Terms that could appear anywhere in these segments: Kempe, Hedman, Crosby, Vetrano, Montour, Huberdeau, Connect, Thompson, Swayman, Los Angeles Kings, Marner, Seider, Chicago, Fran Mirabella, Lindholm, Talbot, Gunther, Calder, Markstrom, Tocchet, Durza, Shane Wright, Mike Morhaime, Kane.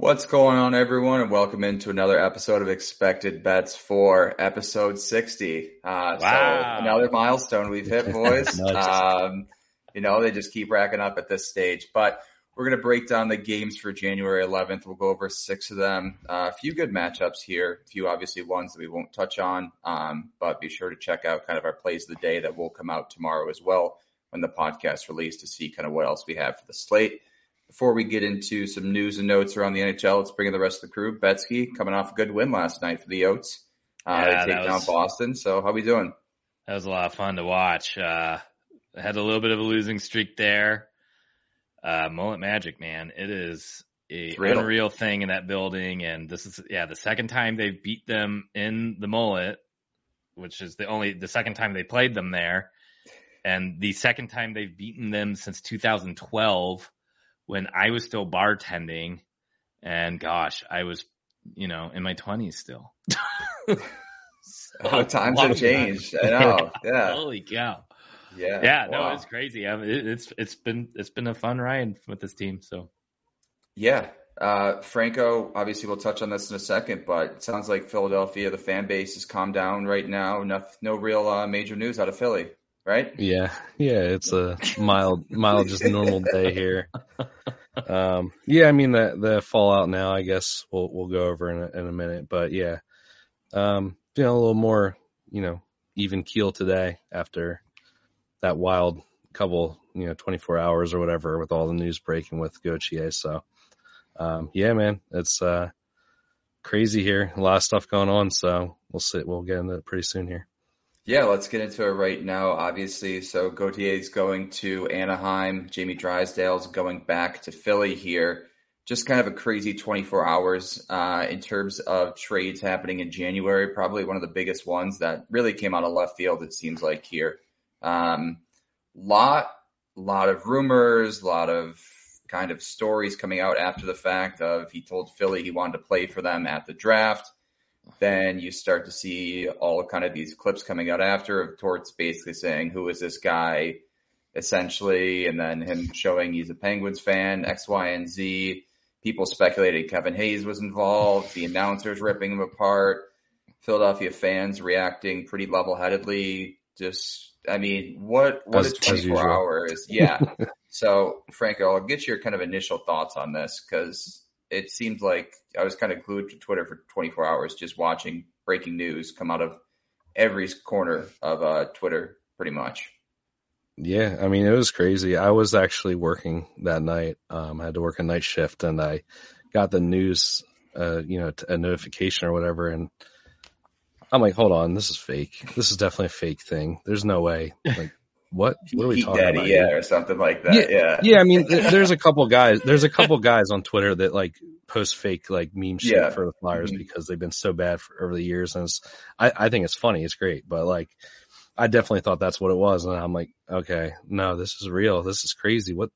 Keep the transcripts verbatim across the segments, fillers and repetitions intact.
What's going on, everyone, and welcome into another episode of Expected Bets For, episode sixty. Uh, wow. So another milestone we've hit, boys. no, um, you know, they just keep racking up at this stage. But we're going to break down the games for January eleventh. We'll go over six of them. Uh, a few good matchups here, a few obviously ones that we won't touch on, um, but be sure to check out kind of our plays of the day that will come out tomorrow as well when the podcast released to see kind of what else we have for the slate. Before we get into some news and notes around the N H L, let's bring in the rest of the crew. Gretzky coming off a good win last night for the Oats. Uh, yeah, they take down Boston. So how we doing? That was a lot of fun to watch. Uh, had a little bit of a losing streak there. Uh, Mullet Magic, man. It is a Riddle. unreal thing in that building. And this is, yeah, the second time they beat them in the Mullet, which is the only, the second time they played them there. And the second time they've beaten them since two thousand twelve, when I was still bartending. And gosh, I was, you know, in my twenties still. so, oh, times have changed. Time. I know. Yeah. Holy cow. Yeah, yeah, wow. No, it's crazy. I mean, it, it's it's been it's been a fun ride with this team. So, yeah, uh, Franco. Obviously, we'll touch on this in a second, but it sounds like Philadelphia, the fan base, has calmed down right now. No, no real uh, major news out of Philly, right? Yeah, yeah, it's a mild, mild, just normal day here. Um, yeah, I mean the the fallout now, I guess we'll we'll go over in a, in a minute, but yeah, um, you know, a little more, you know, even keel today after that wild couple, you know, twenty-four hours or whatever with all the news breaking with Gauthier. So, um, yeah, man, it's uh, crazy here. A lot of stuff going on. So we'll sit. We'll get into it pretty soon here. Yeah, let's get into it right now, obviously. So Gauthier is going to Anaheim. Jamie Drysdale's going back to Philly here. Just kind of a crazy twenty-four hours uh, in terms of trades happening in January. Probably one of the biggest ones that really came out of left field, it seems like, here. Um, lot, lot of rumors, lot of kind of stories coming out after the fact of he told Philly he wanted to play for them at the draft. Then you start to see all kind of these clips coming out after of Torts basically saying, who is this guy essentially? And then him showing he's a Penguins fan, X, Y, and Z. People speculated Kevin Hayes was involved, the announcers ripping him apart, Philadelphia fans reacting pretty level-headedly, just, I mean, what what is twenty-four hours? Yeah. So, Franco, I'll get your kind of initial thoughts on this because it seems like I was kind of glued to Twitter for twenty-four hours just watching breaking news come out of every corner of uh, Twitter pretty much. Yeah, I mean, it was crazy. I was actually working that night. Um, I had to work a night shift, and I got the news, uh, you know, a notification or whatever, and I'm like, hold on, this is fake. This is definitely a fake thing. There's no way. Like, what? What are we talking Daddy, about? Yeah, here? Or something like that. Yeah, yeah. yeah I mean, there's a couple guys. There's a couple guys on Twitter that like post fake like meme shit yeah. for the Flyers mm-hmm. because they've been so bad for over the years. And it's, I, I think it's funny. It's great, but like, I definitely thought that's what it was. And I'm like, okay, no, this is real. This is crazy. What?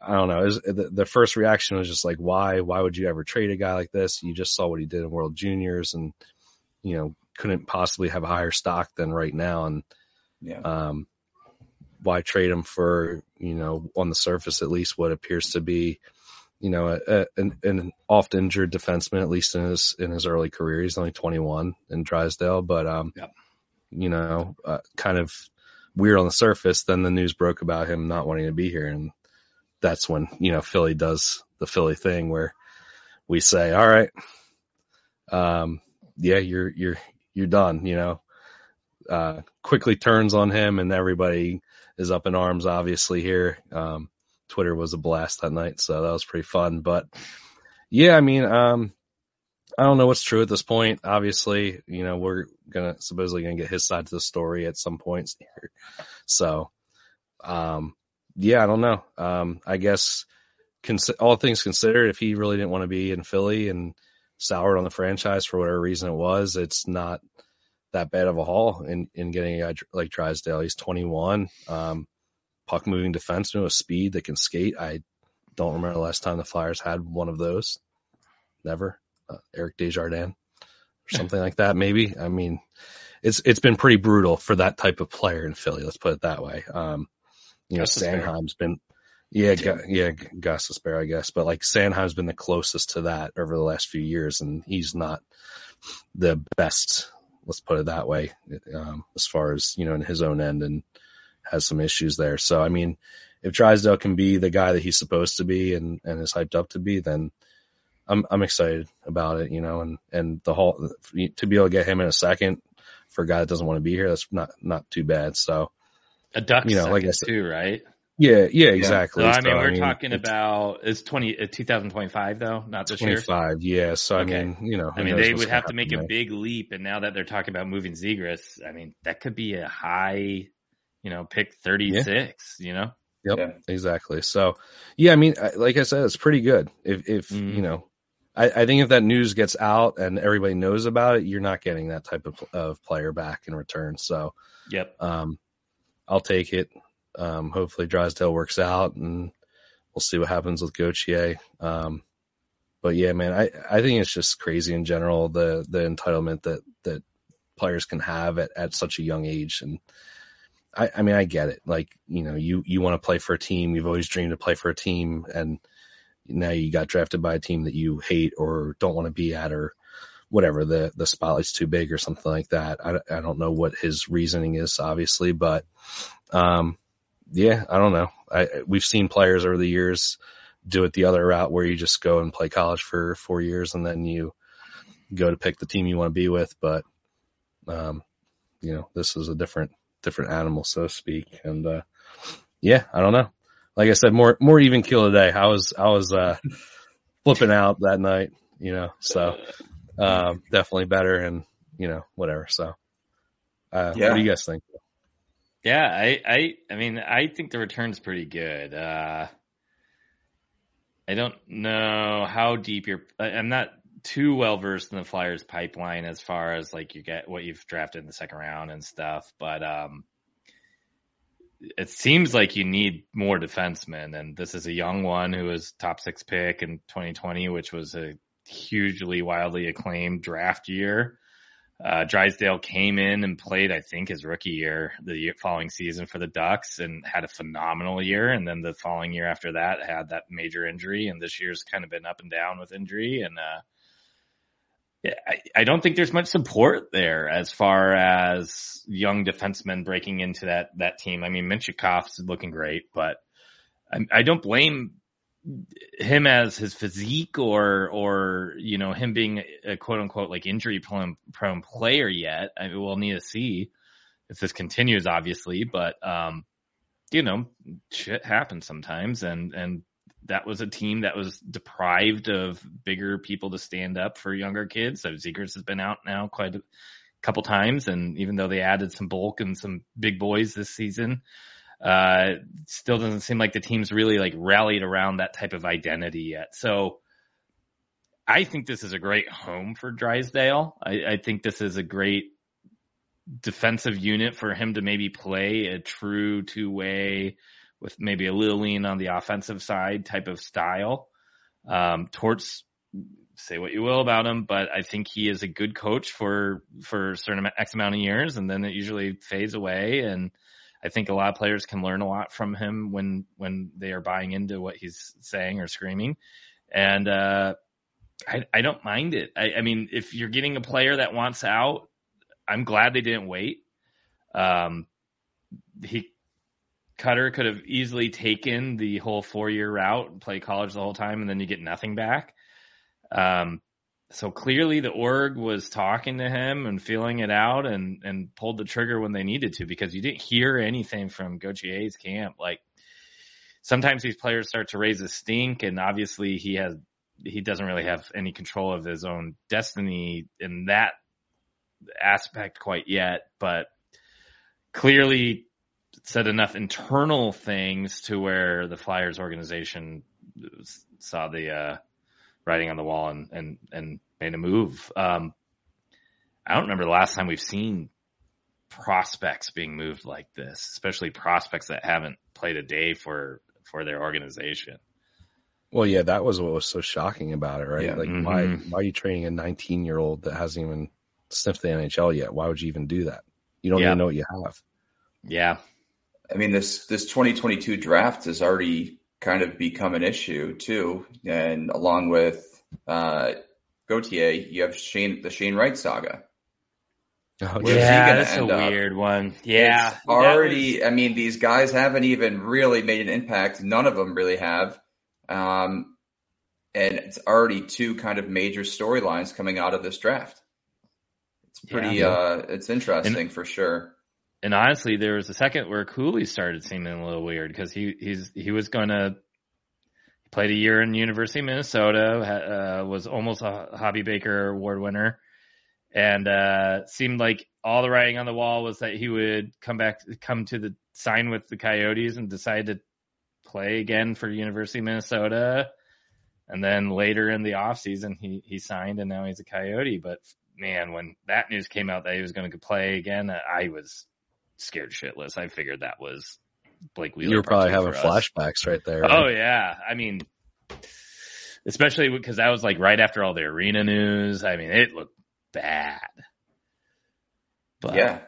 I don't know. It was, the, the first reaction was just like, why? Why would you ever trade a guy like this? You just saw what he did in World Juniors and, you know, couldn't possibly have a higher stock than right now. And, yeah. um, why trade him for, you know, on the surface, at least what appears to be, you know, a, a, an, an oft injured defenseman, at least in his, in his early career. He's only twenty-one in Drysdale, but, um, yeah. you know, uh, kind of weird on the surface. Then the news broke about him not wanting to be here. And that's when, you know, Philly does the Philly thing where we say, all right, um, yeah, you're, you're, you're done, you know, uh, quickly turns on him and everybody is up in arms, obviously here. Um, Twitter was a blast that night. So that was pretty fun, but yeah, I mean, um, I don't know what's true at this point. Obviously, you know, we're going to supposedly going to get his side to the story at some points here. So, um, yeah, I don't know. Um, I guess cons- all things considered, if he really didn't want to be in Philly and soured on the franchise for whatever reason it was, it's not that bad of a haul in, in getting a guy like Drysdale. He's twenty-one, um, puck moving defenseman with speed that can skate. I don't remember the last time the Flyers had one of those. Never. Uh, Eric Desjardins or something like that, maybe. I mean, it's it's been pretty brutal for that type of player in Philly. Let's put it that way. Um, you know, That's Sandheim's fair. been Yeah, Ga- yeah, Gostisbehere, I guess. But like Sanheim's been the closest to that over the last few years, and he's not the best. Let's put it that way, um, as far as, you know, in his own end, and has some issues there. So, I mean, if Drysdale can be the guy that he's supposed to be and, and is hyped up to be, then I'm I'm excited about it, you know, and, and the whole, to be able to get him in a second for a guy that doesn't want to be here, that's not, not too bad. So a duck, you know, like I said, too, right? Yeah, yeah, exactly. Yeah. So, I mean, so, we're I mean, talking it's, about it's twenty uh, two thousand twenty-five though, not this year. twenty-five, yeah. So okay. I mean, you know, I mean, they would have to make a big leap, and now that they're talking about moving Zegras, I mean, that could be a high, you know, pick thirty-six. Yeah. You know. Yep, yeah. Exactly. So, yeah, I mean, like I said, it's pretty good. If, if mm. you know, I, I think if that news gets out and everybody knows about it, you're not getting that type of of player back in return. So, yep, um, I'll take it. Um, hopefully Drysdale works out, and we'll see what happens with Gauthier. Um, but yeah, man, I, I think it's just crazy in general, the, the entitlement that, that players can have at, at such a young age. And I, I mean, I get it. Like, you know, you, you want to play for a team. You've always dreamed to play for a team, and now you got drafted by a team that you hate or don't want to be at, or whatever, the, the spotlight's too big or something like that. I, I don't know what his reasoning is, obviously, but, um, yeah, I don't know. I, we've seen players over the years do it the other route, where you just go and play college for four years and then you go to pick the team you want to be with. But, um, you know, this is a different, different animal, so to speak. And, uh, yeah, I don't know. Like I said, more, more even keel today. I was, I was, uh, flipping out that night, you know, so, um, definitely better, and, you know, whatever. So, uh, yeah. What do you guys think? Yeah, I, I, I mean, I think the return's pretty good. Uh, I don't know how deep you're. I'm not too well versed in the Flyers' pipeline as far as like you get what you've drafted in the second round and stuff. But um, it seems like you need more defensemen, and this is a young one who was top six pick in twenty twenty, which was a hugely wildly acclaimed draft year. Uh, Drysdale came in and played, I think, his rookie year, the year, following season for the Ducks, and had a phenomenal year. And then the following year after that had that major injury. And this year's kind of been up and down with injury. And, uh, I, I don't think there's much support there as far as young defensemen breaking into that, that team. I mean, Minchikov's looking great, but I, I don't blame him as his physique or, or, you know, him being a quote unquote like injury prone, prone player yet. I mean, we'll need to see if this continues, obviously, but, um, you know, shit happens sometimes. And, and that was a team that was deprived of bigger people to stand up for younger kids. So Zegers has been out now quite a couple times. And even though they added some bulk and some big boys this season, Uh, still doesn't seem like the team's really like rallied around that type of identity yet. So I think this is a great home for Drysdale. I, I think this is a great defensive unit for him to maybe play a true two way with maybe a little lean on the offensive side type of style. Um, Torts, say what you will about him, but I think he is a good coach for, for a certain X amount of years, and then it usually fades away. And I think a lot of players can learn a lot from him when, when they are buying into what he's saying or screaming. And, uh, I, I don't mind it. I, I mean, if you're getting a player that wants out, I'm glad they didn't wait. Um, he, Cutter could have easily taken the whole four year route and play college the whole time, and then you get nothing back. Um, So clearly the org was talking to him and feeling it out, and, and pulled the trigger when they needed to, because you didn't hear anything from Gauthier's camp. Like, sometimes these players start to raise a stink, and obviously he has, he doesn't really have any control of his own destiny in that aspect quite yet, but clearly said enough internal things to where the Flyers organization saw the, uh, writing on the wall, and, and, and made a move. Um, I don't remember the last time we've seen prospects being moved like this, especially prospects that haven't played a day for, for their organization. Well, yeah, that was what was so shocking about it, right? Yeah. Like, mm-hmm. why, why are you trading a nineteen year old that hasn't even sniffed the N H L yet? Why would you even do that? You don't yeah. even know what you have. Yeah. I mean, this, this twenty twenty-two draft is already kind of become an issue too. And along with uh, Gauthier, you have Shane, the Shane Wright saga. Oh, yeah, that's a up? weird one. Yeah. It's already, was... I mean, these guys haven't even really made an impact. None of them really have. Um, and it's already two kind of major storylines coming out of this draft. It's pretty, yeah. uh, it's interesting and, for sure. And honestly, there was a second where Cooley started seeming a little weird because he, he's, he was going to play a year in University of Minnesota, uh, was almost a Hobby Baker Award winner. And uh seemed like all the writing on the wall was that he would come back, come to the sign with the Coyotes and decide to play again for University of Minnesota. And then later in the offseason, he, he signed and now he's a Coyote. But man, when that news came out that he was going to play again, I was scared shitless. I figured that was Blake Wheeler. You were probably having flashbacks right there. Right? Oh, yeah. I mean, especially because that was like right after all the arena news. I mean, it looked bad. But yeah,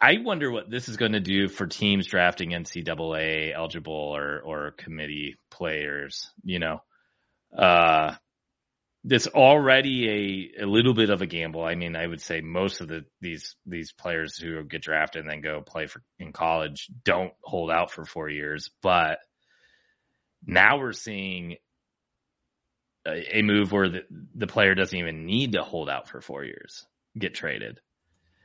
I wonder what this is going to do for teams drafting N C double A eligible or or committee players. You know, uh, it's already a, a little bit of a gamble. I mean, I would say most of the these these players who get drafted and then go play for in college don't hold out for four years. But now we're seeing a move where the, the player doesn't even need to hold out for four years, get traded.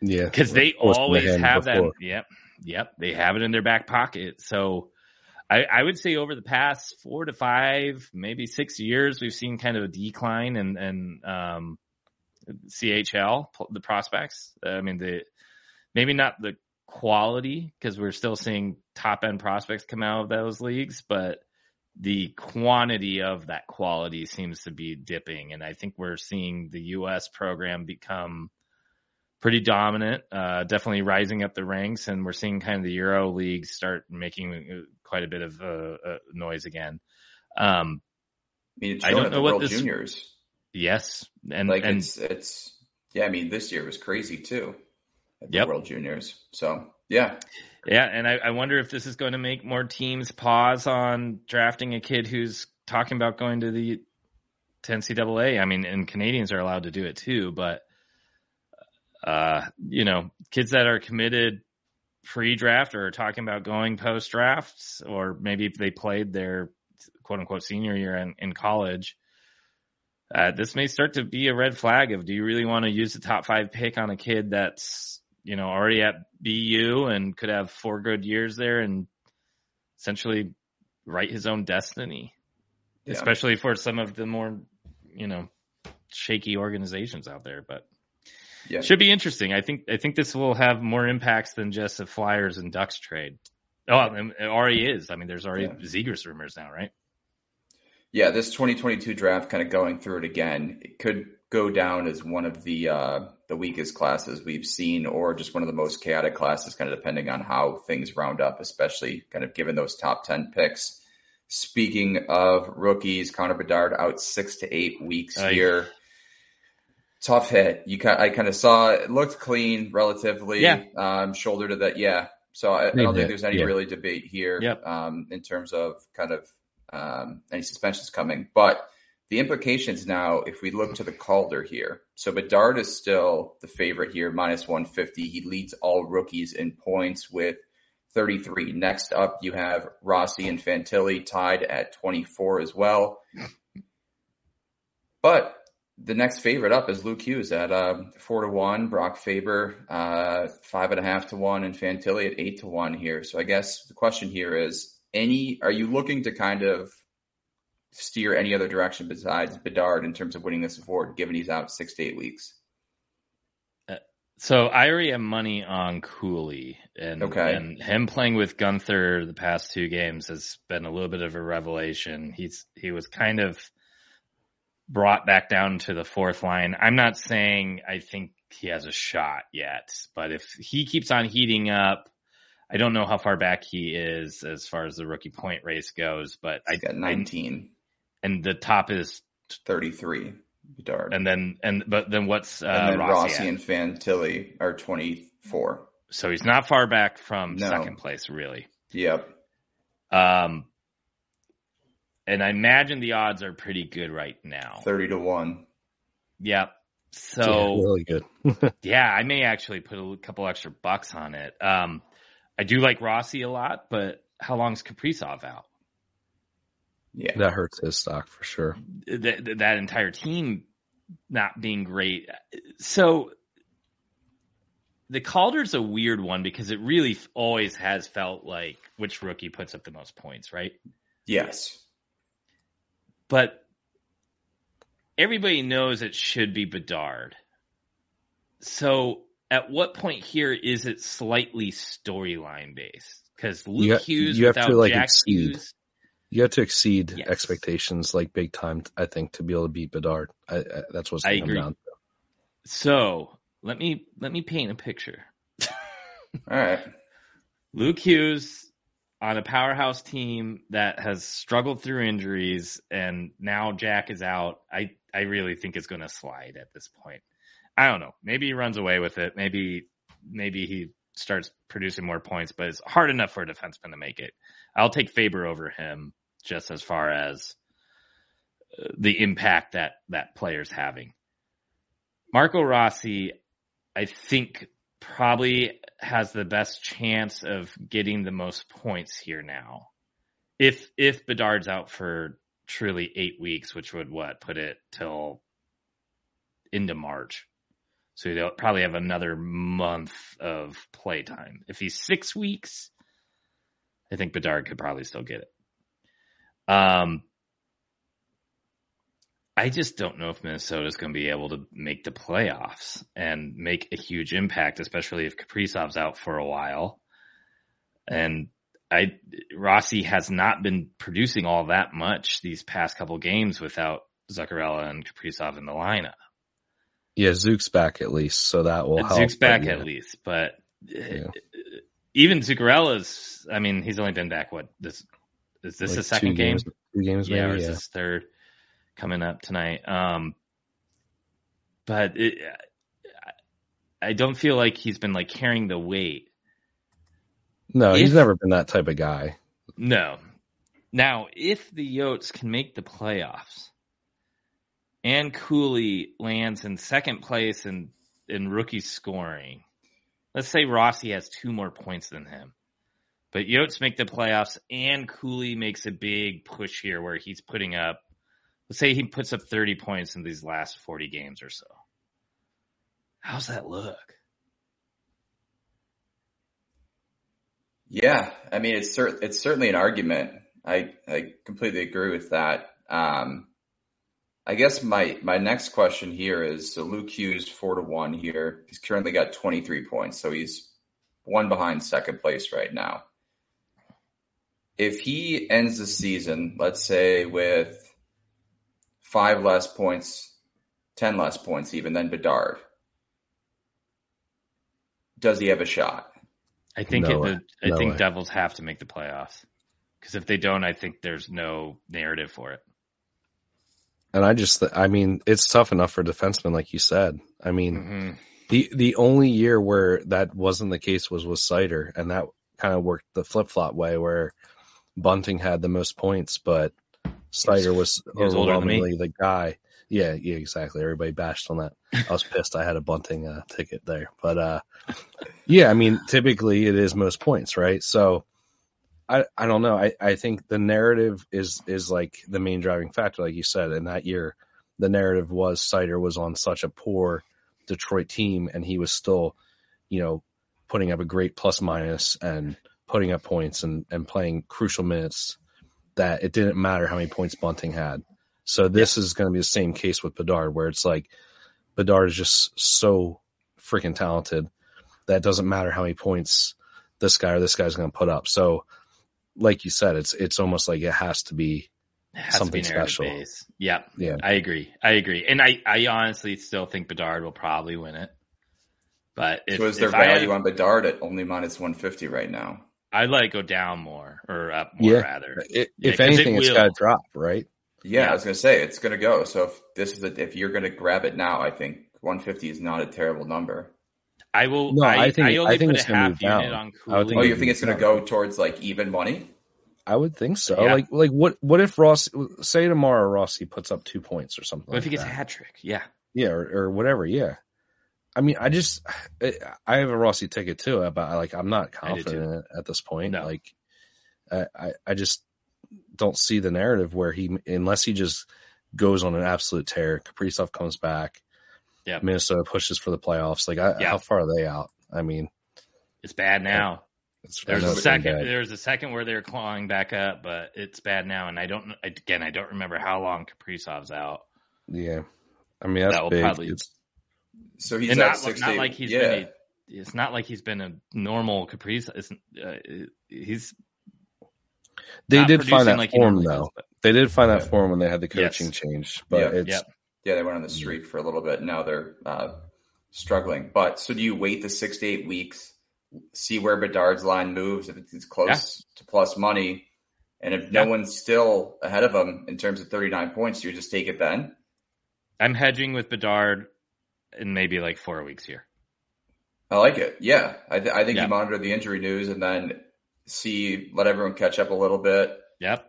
Yeah. Cause they always have before. that. Yep. Yep. They have it in their back pocket. So I, I would say over the past four to five, maybe six years, we've seen kind of a decline in, in um, C H L, the prospects. I mean, the, maybe not the quality cause we're still seeing top end prospects come out of those leagues, but the quantity of that quality seems to be dipping. And I think we're seeing the U S program become pretty dominant, uh, definitely rising up the ranks. And we're seeing kind of the Euro League start making quite a bit of uh, uh, noise again. Um, I mean, it's I don't know what World this juniors. Yes. And, like and it's, it's, yeah, I mean, this year was crazy too at the yep. World Juniors. So yeah. Yeah, and I, I wonder if this is going to make more teams pause on drafting a kid who's talking about going to the to N C double A. I mean, and Canadians are allowed to do it too, but, uh, you know, kids that are committed pre-draft or are talking about going post-drafts, or maybe if they played their quote-unquote senior year in, in college, uh, this may start to be a red flag of do you really want to use the top five pick on a kid that's, you know, already at B U and could have four good years there and essentially write his own destiny, yeah. especially for some of the more, you know, shaky organizations out there. But yeah. It should be interesting. I think I think this will have more impacts than just a Flyers and Ducks trade. Oh, it already is. I mean, there's already yeah. Zegras rumors now, right? Yeah, this twenty twenty-two draft kind of going through it again. It could go down as one of the uh, the weakest classes we've seen, or just one of the most chaotic classes, kind of depending on how things round up, especially kind of given those top ten picks. Speaking of rookies, Connor Bedard out six to eight weeks uh, here. Tough hit. You, I kind of saw it looked clean relatively. Yeah. Um, shoulder to that. Yeah. So I, I don't think there's any yeah. really debate here yep. um, in terms of kind of um, any suspensions coming, but the implications now, if we look to the Calder here, so Bedard is still the favorite here, minus one fifty. He leads all rookies in points with thirty-three. Next up, you have Rossi and Fantilli tied at twenty-four as well. But the next favorite up is Luke Hughes at uh, four to one, Brock Faber uh, five and a half to one, and Fantilli at eight to one here. So I guess the question here is, any are you looking to kind of steer any other direction besides Bedard in terms of winning this award, given he's out six to eight weeks? Uh, so I already have money on Cooley, and, okay. and him playing with Gunther the past two games has been a little bit of a revelation. He's he was kind of brought back down to the fourth line. I'm not saying I think he has a shot yet, but if he keeps on heating up, I don't know how far back he is as far as the rookie point race goes, but he's I got nineteen. I, And the top is thirty-three. Bedard. And then, and but then what's uh, and then Rossi, Rossi and Fantilli are twenty-four. So he's not far back from no. second place, really. Yep. Um, and I imagine the odds are pretty good right now. thirty to one Yep. So yeah, really good. Yeah, I may actually put a couple extra bucks on it. Um, I do like Rossi a lot, but how long is Kaprizov out? Yeah, that hurts his stock for sure. That, that entire team not being great. So the Calder's a weird one because it really always has felt like which rookie puts up the most points, right? Yes. But everybody knows it should be Bedard. So at what point here is it slightly storyline based? Because Luke you ha- Hughes you without have to, like, Jack exceed. Hughes. You have to exceed yes. expectations like big time, I think, to be able to beat Bedard. I, I, that's what's going down. So let me let me paint a picture. All right. Luke Hughes on a powerhouse team that has struggled through injuries, and now Jack is out. I, I really think it's going to slide at this point. I don't know. Maybe he runs away with it. Maybe maybe he starts producing more points, but it's hard enough for a defenseman to make it. I'll take Faber over him, just as far as the impact that that player's having. Marco Rossi, I think, probably has the best chance of getting the most points here now. If if Bedard's out for truly eight weeks, which would what put it till into March, so they'll probably have another month of play time. If he's six weeks, I think Bedard could probably still get it. Um, I just don't know if Minnesota's going to be able to make the playoffs and make a huge impact, especially if Kaprizov's out for a while. And I Rossi has not been producing all that much these past couple games without Zuccarello and Kaprizov in the lineup. Yeah, Zook's back at least, so that will and help. Zook's back at least, but yeah. Even Zuccarella's, I mean, he's only been back, what, this is this like the second two game? Games, two games yeah, maybe, or is yeah. this third coming up tonight? Um, but it, I don't feel like he's been, like, carrying the weight. No, if, he's never been that type of guy. No. Now, if the Yotes can make the playoffs, and Cooley lands in second place in, in rookie scoring. Let's say Rossi has two more points than him. But Yotes make the playoffs, and Cooley makes a big push here where he's putting up, let's say he puts up thirty points in these last forty games or so. How's that look? Yeah, I mean, it's, cer- it's certainly an argument. I, I completely agree with that. Um, I guess my, my next question here is, so Luke Hughes four to one here. He's currently got twenty-three points, so he's one behind second place right now. If he ends the season, let's say with five less points, ten less points even than Bedard, does he have a shot? I think no it, I no think way. Devils have to make the playoffs, because if they don't, I think there's no narrative for it. And I just, I mean, it's tough enough for defensemen, like you said. I mean, mm-hmm. the the only year where that wasn't the case was with Seider, and that kind of worked the flip-flop way where Bunting had the most points, but Seider was, was overwhelmingly the guy. Yeah, yeah, exactly. Everybody bashed on that. I was pissed I had a Bunting uh, ticket there. But, uh, yeah, I mean, typically it is most points, right? So I, I don't know. I, I think the narrative is, is like the main driving factor, like you said. And that year, the narrative was Seider was on such a poor Detroit team, and he was still, you know, putting up a great plus minus and putting up points and, and playing crucial minutes that it didn't matter how many points Bunting had. So this yeah. is going to be the same case with Bedard, where it's like Bedard is just so freaking talented that it doesn't matter how many points this guy or this guy's going to put up. So, like you said, it's it's almost like it has to be has something to be special. Base. Yeah, yeah, I agree. I agree. And I, I honestly still think Bedard will probably win it. But if, so is there if value I, on Bedard at only minus one fifty right now? I'd let it go down more, or up more, yeah. rather. It, yeah, if anything, it it's got to drop, right? Yeah, yeah, I was going to say, it's going to go. So if this is a, if you're going to grab it now, I think one fifty is not a terrible number. I will. No, I, I think I only I think put it's a half unit on Cooley. Oh, you think it's going to go towards like even money? I would think so. Yeah. Like, like what? What if Rossi? Say tomorrow Rossi puts up two points or something. What if like he gets that. a hat trick? Yeah. Yeah, or, or whatever. Yeah. I mean, I just, I have a Rossi ticket too, but I, like, I'm not confident in it at this point. No. Like, I, I just don't see the narrative where he, unless he just goes on an absolute tear. Kaprizov comes back. Yeah. Minnesota pushes for the playoffs. Like, I, yeah. how far are they out? I mean, it's bad now. It's, there's a second. Bad. There was a second where they were clawing back up, but it's bad now. And I don't. Again, I don't remember how long Kaprizov's out. Yeah. I mean, that's that will big. Probably, it's, So he's not, six, not like he's yeah. been. A, it's not like he's been a normal Kaprizov. It's, uh, he's. They did find that like form though. Does, they did find that yeah. form when they had the coaching yes. change, but yeah. it's yep. yeah they went on the streak for a little bit. Now they're uh, struggling. But so do you wait the six to eight weeks, see where Bedard's line moves if it's close yeah. to plus money, and if yeah. no one's still ahead of him in terms of thirty-nine points, do you just take it then? I'm hedging with Bedard. In maybe like four weeks here. I like it. Yeah. I, th- I think yep. you monitor the injury news and then see, let everyone catch up a little bit. Yep.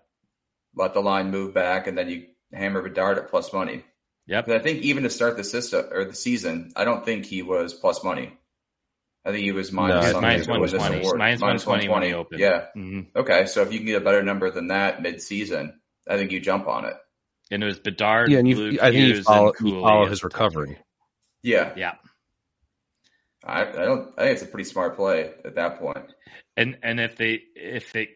Let the line move back and then you hammer Bedard at plus money. Yep. But I think even to start the system or the season, I don't think he was plus money. I think he was minus, no, minus one twenty. Minus, minus one twenty when he opened. Yeah. Mm-hmm. Okay. So if you can get a better number than that mid season, I think you jump on it. And it was Bedard. Yeah. And you, Luke I think Hughes, you follow, Cooley, you follow his recovery. Yeah, yeah. I, I don't. I think it's a pretty smart play at that point. And and if they if they,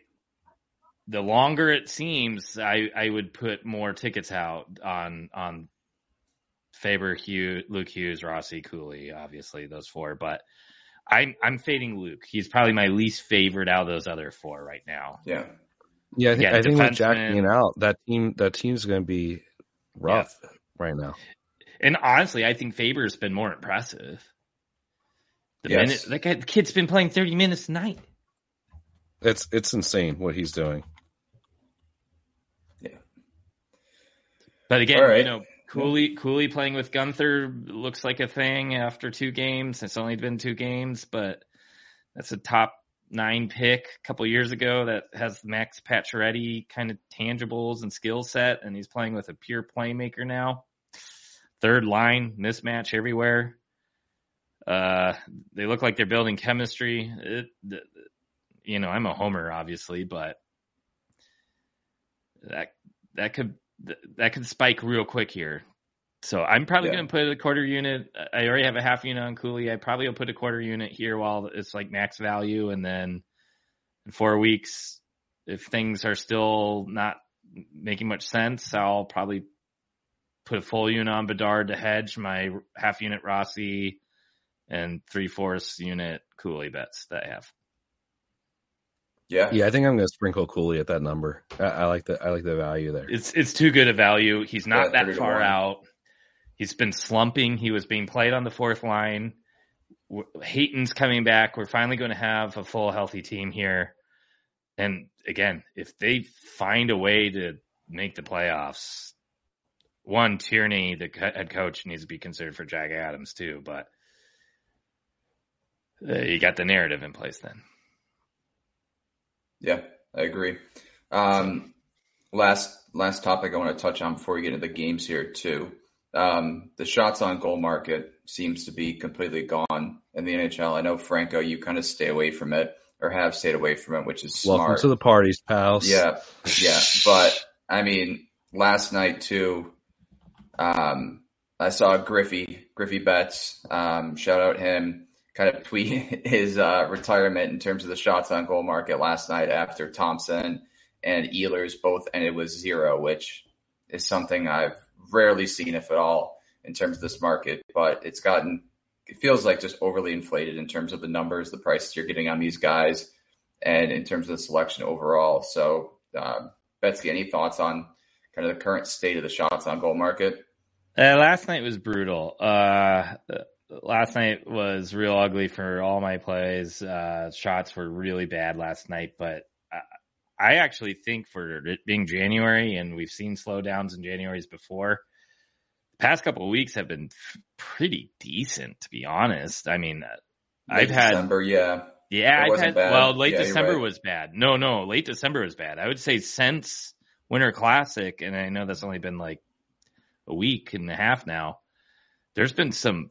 the longer it seems, I, I would put more tickets out on on Faber, Hugh, Luke Hughes, Rossi, Cooley. Obviously those four, but I'm I'm fading Luke. He's probably my least favorite out of those other four right now. Yeah, yeah. I think, I think with Jack being out, that team that team's going to be rough yeah. right now. And honestly, I think Faber's been more impressive. The, yes. minute, that guy, the kid's been playing thirty minutes a night. It's it's insane what he's doing. Yeah. But again, right. you know, Cooley Cooley playing with Gunther looks like a thing after two games. It's only been two games, but that's a top nine pick a couple years ago that has Max Pacioretty kind of tangibles and skill set, and he's playing with a pure playmaker now. Third line, mismatch everywhere. Uh, they look like they're building chemistry. It, it, you know, I'm a homer, obviously, but that that could that could spike real quick here. So I'm probably yeah. going to put a quarter unit. I already have a half unit on Cooley. I probably will put a quarter unit here while it's like max value, and then in four weeks, if things are still not making much sense, I'll probably put a full unit on Bedard to hedge my half unit Rossi and three fourths unit Cooley bets that I have. Yeah. Yeah. I think I'm going to sprinkle Cooley at that number. I, I like the, I like the value there. It's, it's too good a value. He's not yeah, that far out. He's been slumping. He was being played on the fourth line. Hayton's coming back. We're finally going to have a full healthy team here. And again, if they find a way to make the playoffs, one, Tierney, the head coach, needs to be considered for Jack Adams too, but you got the narrative in place then. Yeah, I agree. Um, last last topic I want to touch on before we get into the games here too. Um, the shots on goal market seems to be completely gone in the N H L. I know, Franco, you kind of stay away from it or have stayed away from it, which is smart. Welcome to the parties, pals. Yeah, yeah. But, I mean, last night too, Um, I saw Griffey, Griffey Betts, um, shout out him, kind of tweet his, uh, retirement in terms of the shots on goal market last night after Thompson and Ehlers both, and it was zero, which is something I've rarely seen, if at all, in terms of this market, but it's gotten, it feels like just overly inflated in terms of the numbers, the prices you're getting on these guys, and in terms of the selection overall. So, um, Betsy, any thoughts on kind of the current state of the shots on goal market? Uh, last night was brutal. Uh, last night was real ugly for all my plays. Uh, shots were really bad last night, but I, I actually think for it being January, and we've seen slowdowns in Januaries before, the past couple of weeks have been pretty decent, to be honest. I mean, Late I've had December, yeah. Yeah, I had, well, late yeah, December right. was bad. No, no, late December was bad. I would say since Winter Classic, and I know that's only been like a week and a half now, there's been some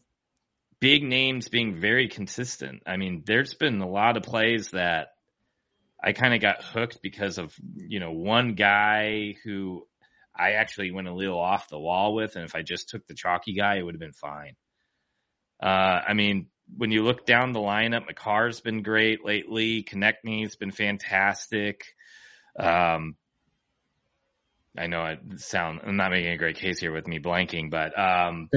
big names being very consistent. I mean, there's been a lot of plays that I kind of got hooked because of, you know, one guy who I actually went a little off the wall with, and if I just took the chalky guy, it would have been fine. Uh, I mean, when you look down the lineup, McCarr's been great lately. Connect me's been fantastic. Um, I know I sound, I'm not making a great case here with me blanking, but, um,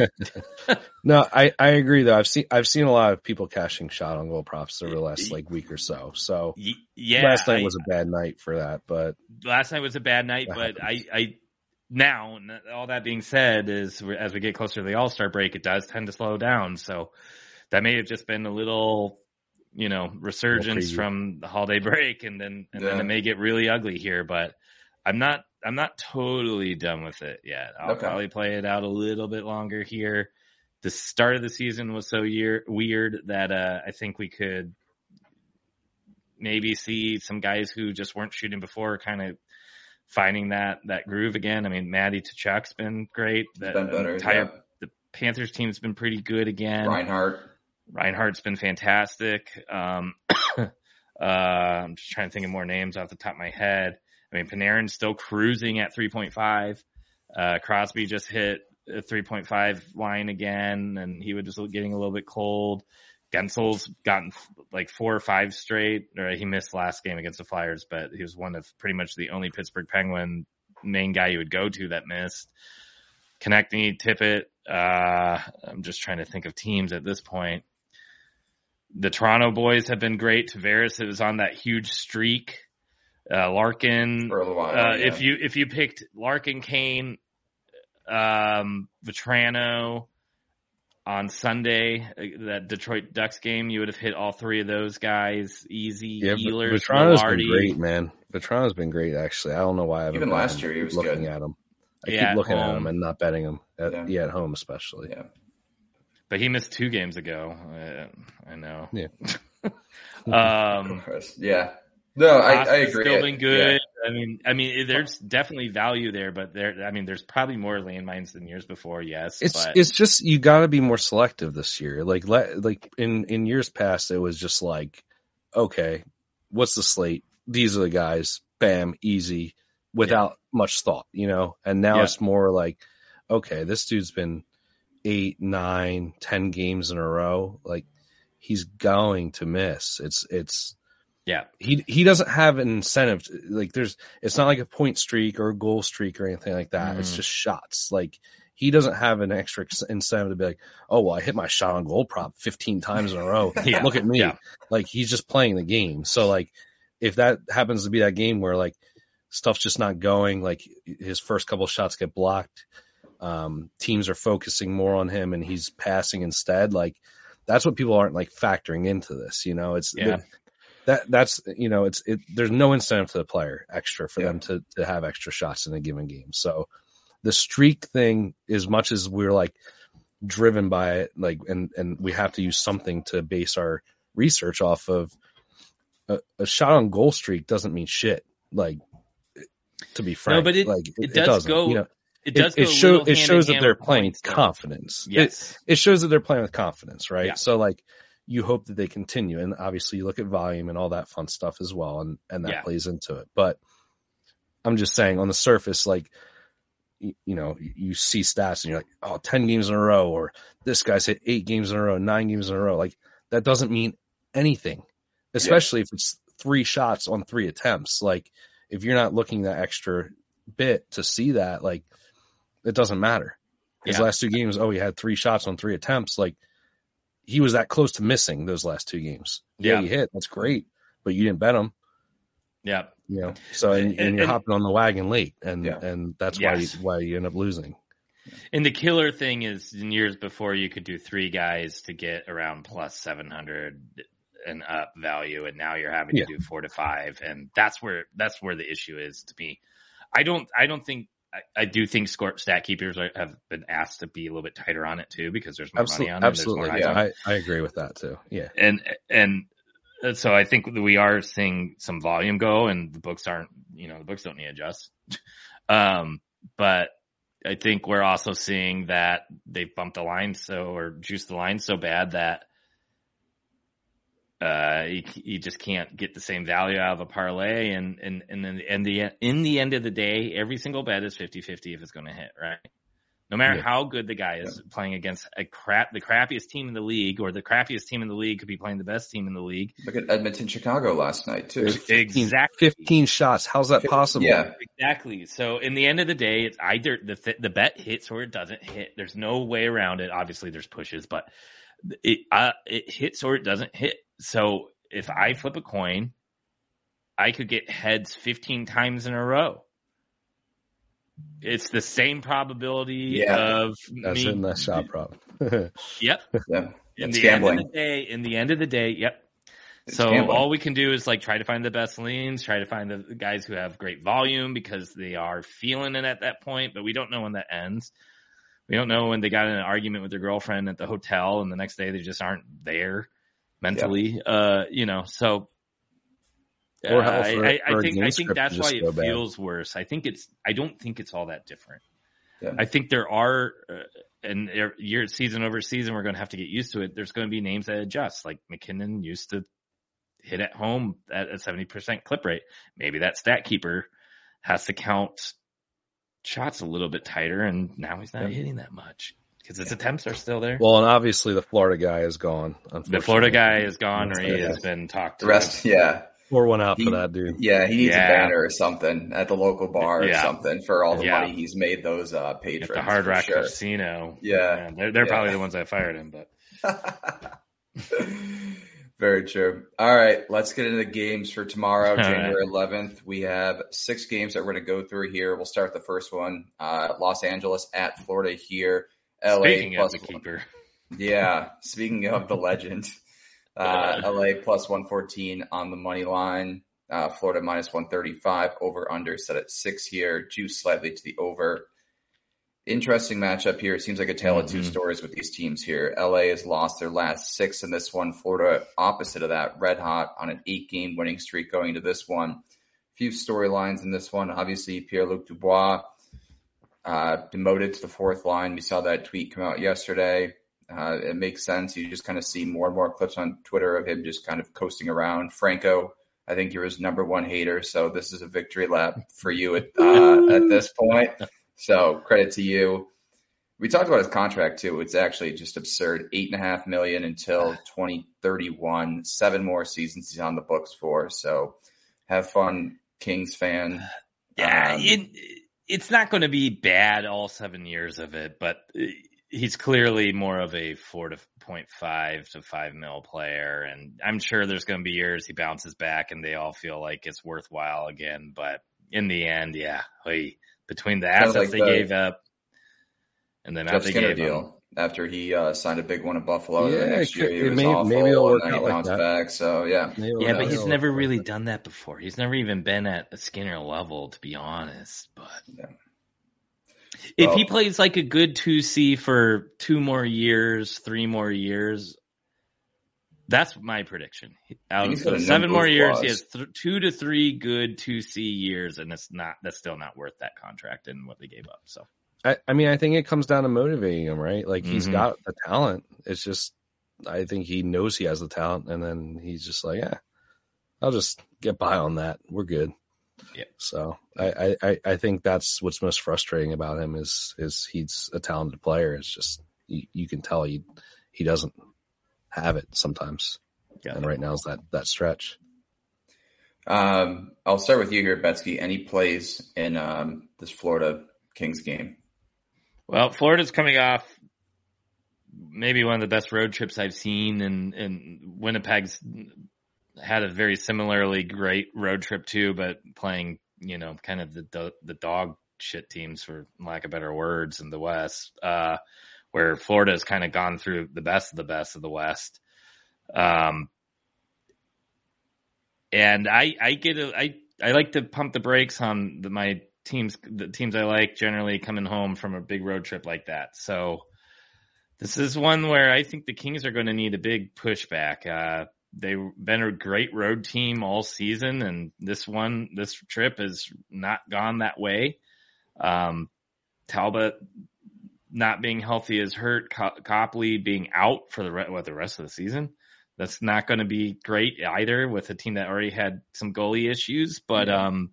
no, I, I agree though. I've seen, I've seen a lot of people cashing shot on goal props over the last like week or so. So yeah, last night I, was a bad night for that, but last night was a bad night, but I, I, now all that being said is as we get closer to the All-Star break, it does tend to slow down. So that may have just been a little, you know, resurgence from the holiday break, and then and yeah. then it may get really ugly here, but I'm not, I'm not totally done with it yet. I'll okay. probably play it out a little bit longer here. The start of the season was so year, weird that uh, I think we could maybe see some guys who just weren't shooting before kind of finding that, that groove again. I mean, Matty Tkachuk's been great. That been better, entire, yeah. The Panthers team's been pretty good again. Reinhardt. Reinhardt's been fantastic. Um, uh, I'm just trying to think of more names off the top of my head. I mean, Panarin's still cruising at three point five. Uh, Crosby just hit a three point five line again, and he was just getting a little bit cold. Gensel's gotten like four or five straight. Or he missed last game against the Flyers, but he was one of pretty much the only Pittsburgh Penguin main guy you would go to that missed. Konechny, Tippett. Uh, I'm just trying to think of teams at this point. The Toronto boys have been great. Tavares is on that huge streak. Uh, Larkin, For a while, uh, yeah. if you, if you picked Larkin, Kane, um, Vetrano on Sunday, that Detroit Ducks game, you would have hit all three of those guys. Easy. Yeah, Ehlers, Vetrano's Velarde. Been great, man. Vetrano's been great, actually. I don't know why I've Even been last year, he was looking good. at him. I yeah, keep looking at, at him and not betting him. At, yeah. yeah, at home, especially. Yeah. But he missed two games ago. Uh, I know. Yeah. um, yeah. No, I, I agree. Still been good. Yeah. I mean, I mean, there's definitely value there, but there, I mean, there's probably more landmines than years before. Yes, it's but. it's just you got to be more selective this year. Like, like in in years past, it was just like, okay, what's the slate? These are the guys. Bam, easy, without yeah. much thought, you know. And now yeah. it's more like, okay, this dude's been eight, nine, ten games in a row. Like, he's going to miss. It's it's. Yeah, he he doesn't have an incentive. To, like, there's, it's not like a point streak or a goal streak or anything like that. Mm. It's just shots. Like, he doesn't have an extra incentive to be like, oh well, I hit my shot on goal prop fifteen times in a row. yeah. Look at me. Yeah. Like, he's just playing the game. So like, if that happens to be that game where like stuff's just not going, like his first couple of shots get blocked, um, teams are focusing more on him and he's passing instead. Like, that's what people aren't like factoring into this. You know, it's yeah. The, That that's you know it's it. There's no incentive to the player extra for yeah. them to, to have extra shots in a given game. So the streak thing, as much as we're like driven by it, like and, and we have to use something to base our research off of. A, a shot on goal streak doesn't mean shit. Like, to be frank, no, but it, like it, it does it go. You know, it does. It, go it, show, it shows that they're playing with confidence. Yes, it, it shows that they're playing with confidence, right? Yeah. So like. You hope that they continue. And obviously you look at volume and all that fun stuff as well. And, and that yeah. plays into it. But I'm just saying on the surface, like, you, you know, you see stats and you're like, oh, ten games in a row, or this guy's hit eight games in a row, nine games in a row. Like, that doesn't mean anything, especially yeah. if it's three shots on three attempts. Like, if you're not looking that extra bit to see that, like, it doesn't matter. His yeah. last two games, oh, he had three shots on three attempts. Like, he was that close to missing those last two games. Yeah, yeah, he hit. That's great, but you didn't bet him. Yeah, you know. So and, and, and you're and, hopping on the wagon late, and yeah. and that's yes. why you, why you end up losing. And the killer thing is, in years before, you could do three guys to get around plus seven hundred and up value, and now you're having yeah. to do four to five, and that's where that's where the issue is to me. I don't I don't think. I, I do think score, stat keepers are, have been asked to be a little bit tighter on it too, because there's more absolutely, money on it. Absolutely, yeah, I, I agree with that too. Yeah, and and So I think we are seeing some volume go, and the books aren't, you know, the books don't need to adjust. um, but I think we're also seeing that they bumped the line so, or juiced the line so bad that, uh, you, you just can't get the same value out of a parlay. And, and, and then, and the, in the end of the day, every single bet is fifty fifty if it's going to hit, right? No matter yeah. how good the guy is yeah. playing against a crap, the crappiest team in the league, or the crappiest team in the league could be playing the best team in the league. Look at Edmonton, Chicago last night too. Exactly, fifteen shots. How's that possible? Yeah, exactly. So in the end of the day, it's either the the bet hits or it doesn't hit. There's no way around it. Obviously, there's pushes, but it uh, it hits or it doesn't hit. So if I flip a coin, I could get heads fifteen times in a row. It's the same probability yeah. of that's me. in the shot prop. yep. Yeah. In the gambling. end of the day, in the end of the day, yep. It's so gambling. All we can do is like try to find the best leans, try to find the guys who have great volume because they are feeling it at that point, but we don't know when that ends. We don't know when they got in an argument with their girlfriend at the hotel and the next day they just aren't there mentally. Yeah. Uh, you know, so Uh, or how for, I, I, I think I think that's why it feels bad. worse. I think it's I don't think it's all that different. Yeah. I think there are, uh, and there, year season over season, we're going to have to get used to it. There's going to be names that adjust. Like McKinnon used to hit at home at a seventy percent clip rate. Maybe that stat keeper has to count shots a little bit tighter, and now he's not yeah. hitting that much. Because his yeah. attempts are still there. Well, and obviously the Florida guy is gone. The Florida guy is gone, or he has been talked to. The rest, yeah. Pour one out he, for that dude. Yeah, he needs yeah. a banner or something at the local bar or yeah. something for all the yeah. money he's made those uh, patrons. At the Hard Rock sure. Casino. Yeah. Man, they're they're yeah. probably the ones that fired him. But very true. All right, let's get into the games for tomorrow, all January eleventh. We have six games that we're going to go through here. We'll start the first one, uh, Los Angeles at Florida here. L A speaking plus of the keeper. Yeah, speaking of the legend. Uh, L A plus one fourteen on the money line, uh, Florida minus one thirty-five, over under set at six here, juice slightly to the over. Interesting matchup here. It seems like a tale mm-hmm. of two stories with these teams here. L A has lost their last six in this one. Florida opposite of that, red hot on an eight game winning streak going to this one. A few storylines in this one. Obviously Pierre-Luc Dubois, uh, demoted to the fourth line. We saw that tweet come out yesterday. Uh, it makes sense. You just kind of see more and more clips on Twitter of him just kind of coasting around. Franco, I think you're his number one hater, so this is a victory lap for you at uh, at this point. So credit to you. We talked about his contract too. It's actually just absurd. Eight and a half million until twenty thirty-one. Seven more seasons he's on the books for. So have fun, Kings fan. Yeah, um, it, it's not going to be bad all seven years of it, but. He's clearly more of a four point five to five mil player, and I'm sure there's going to be years he bounces back and they all feel like it's worthwhile again. But in the end, yeah, between the assets like they the gave up and then after they gave deal. Him, after he uh, signed a big one in Buffalo yeah, the next year, he was may, awful, maybe it'll work and then he bounced like back. So yeah, yeah, but he's never really done that before. He's never even been at a Skinner level, to be honest. But. Yeah. If well, he plays like a good two C for two more years, three more years, that's my prediction. Out of seven more years, plus. He has th- two to three good two C years, and it's not that's still not worth that contract and what they gave up. So, I, I mean, I think it comes down to motivating him, right? Like he's mm-hmm. got the talent. It's just, I think he knows he has the talent, and then he's just like, yeah, I'll just get by on that. We're good. Yeah. So I, I, I think that's what's most frustrating about him is is he's a talented player. It's just you, you can tell he he doesn't have it sometimes. Yeah. And right now is that that stretch. Um, I'll start with you here, Betsky. Any plays in um, this Florida Kings game? Well, Florida's coming off maybe one of the best road trips I've seen, and and Winnipeg's. Had a very similarly great road trip too, but playing, you know, kind of the the dog shit teams, for lack of better words, in the West, uh, where Florida has kind of gone through the best of the best of the West. Um, and I, I get, a, I, I like to pump the brakes on the, my teams, the teams I like generally coming home from a big road trip like that. So this is one where I think the Kings are going to need a big pushback. Uh, they've been a great road team all season, and this one, this trip has not gone that way. Um, Talbot not being healthy is hurt. Co- Copley being out for the re- what, the rest of the season. That's not going to be great either with a team that already had some goalie issues. But um,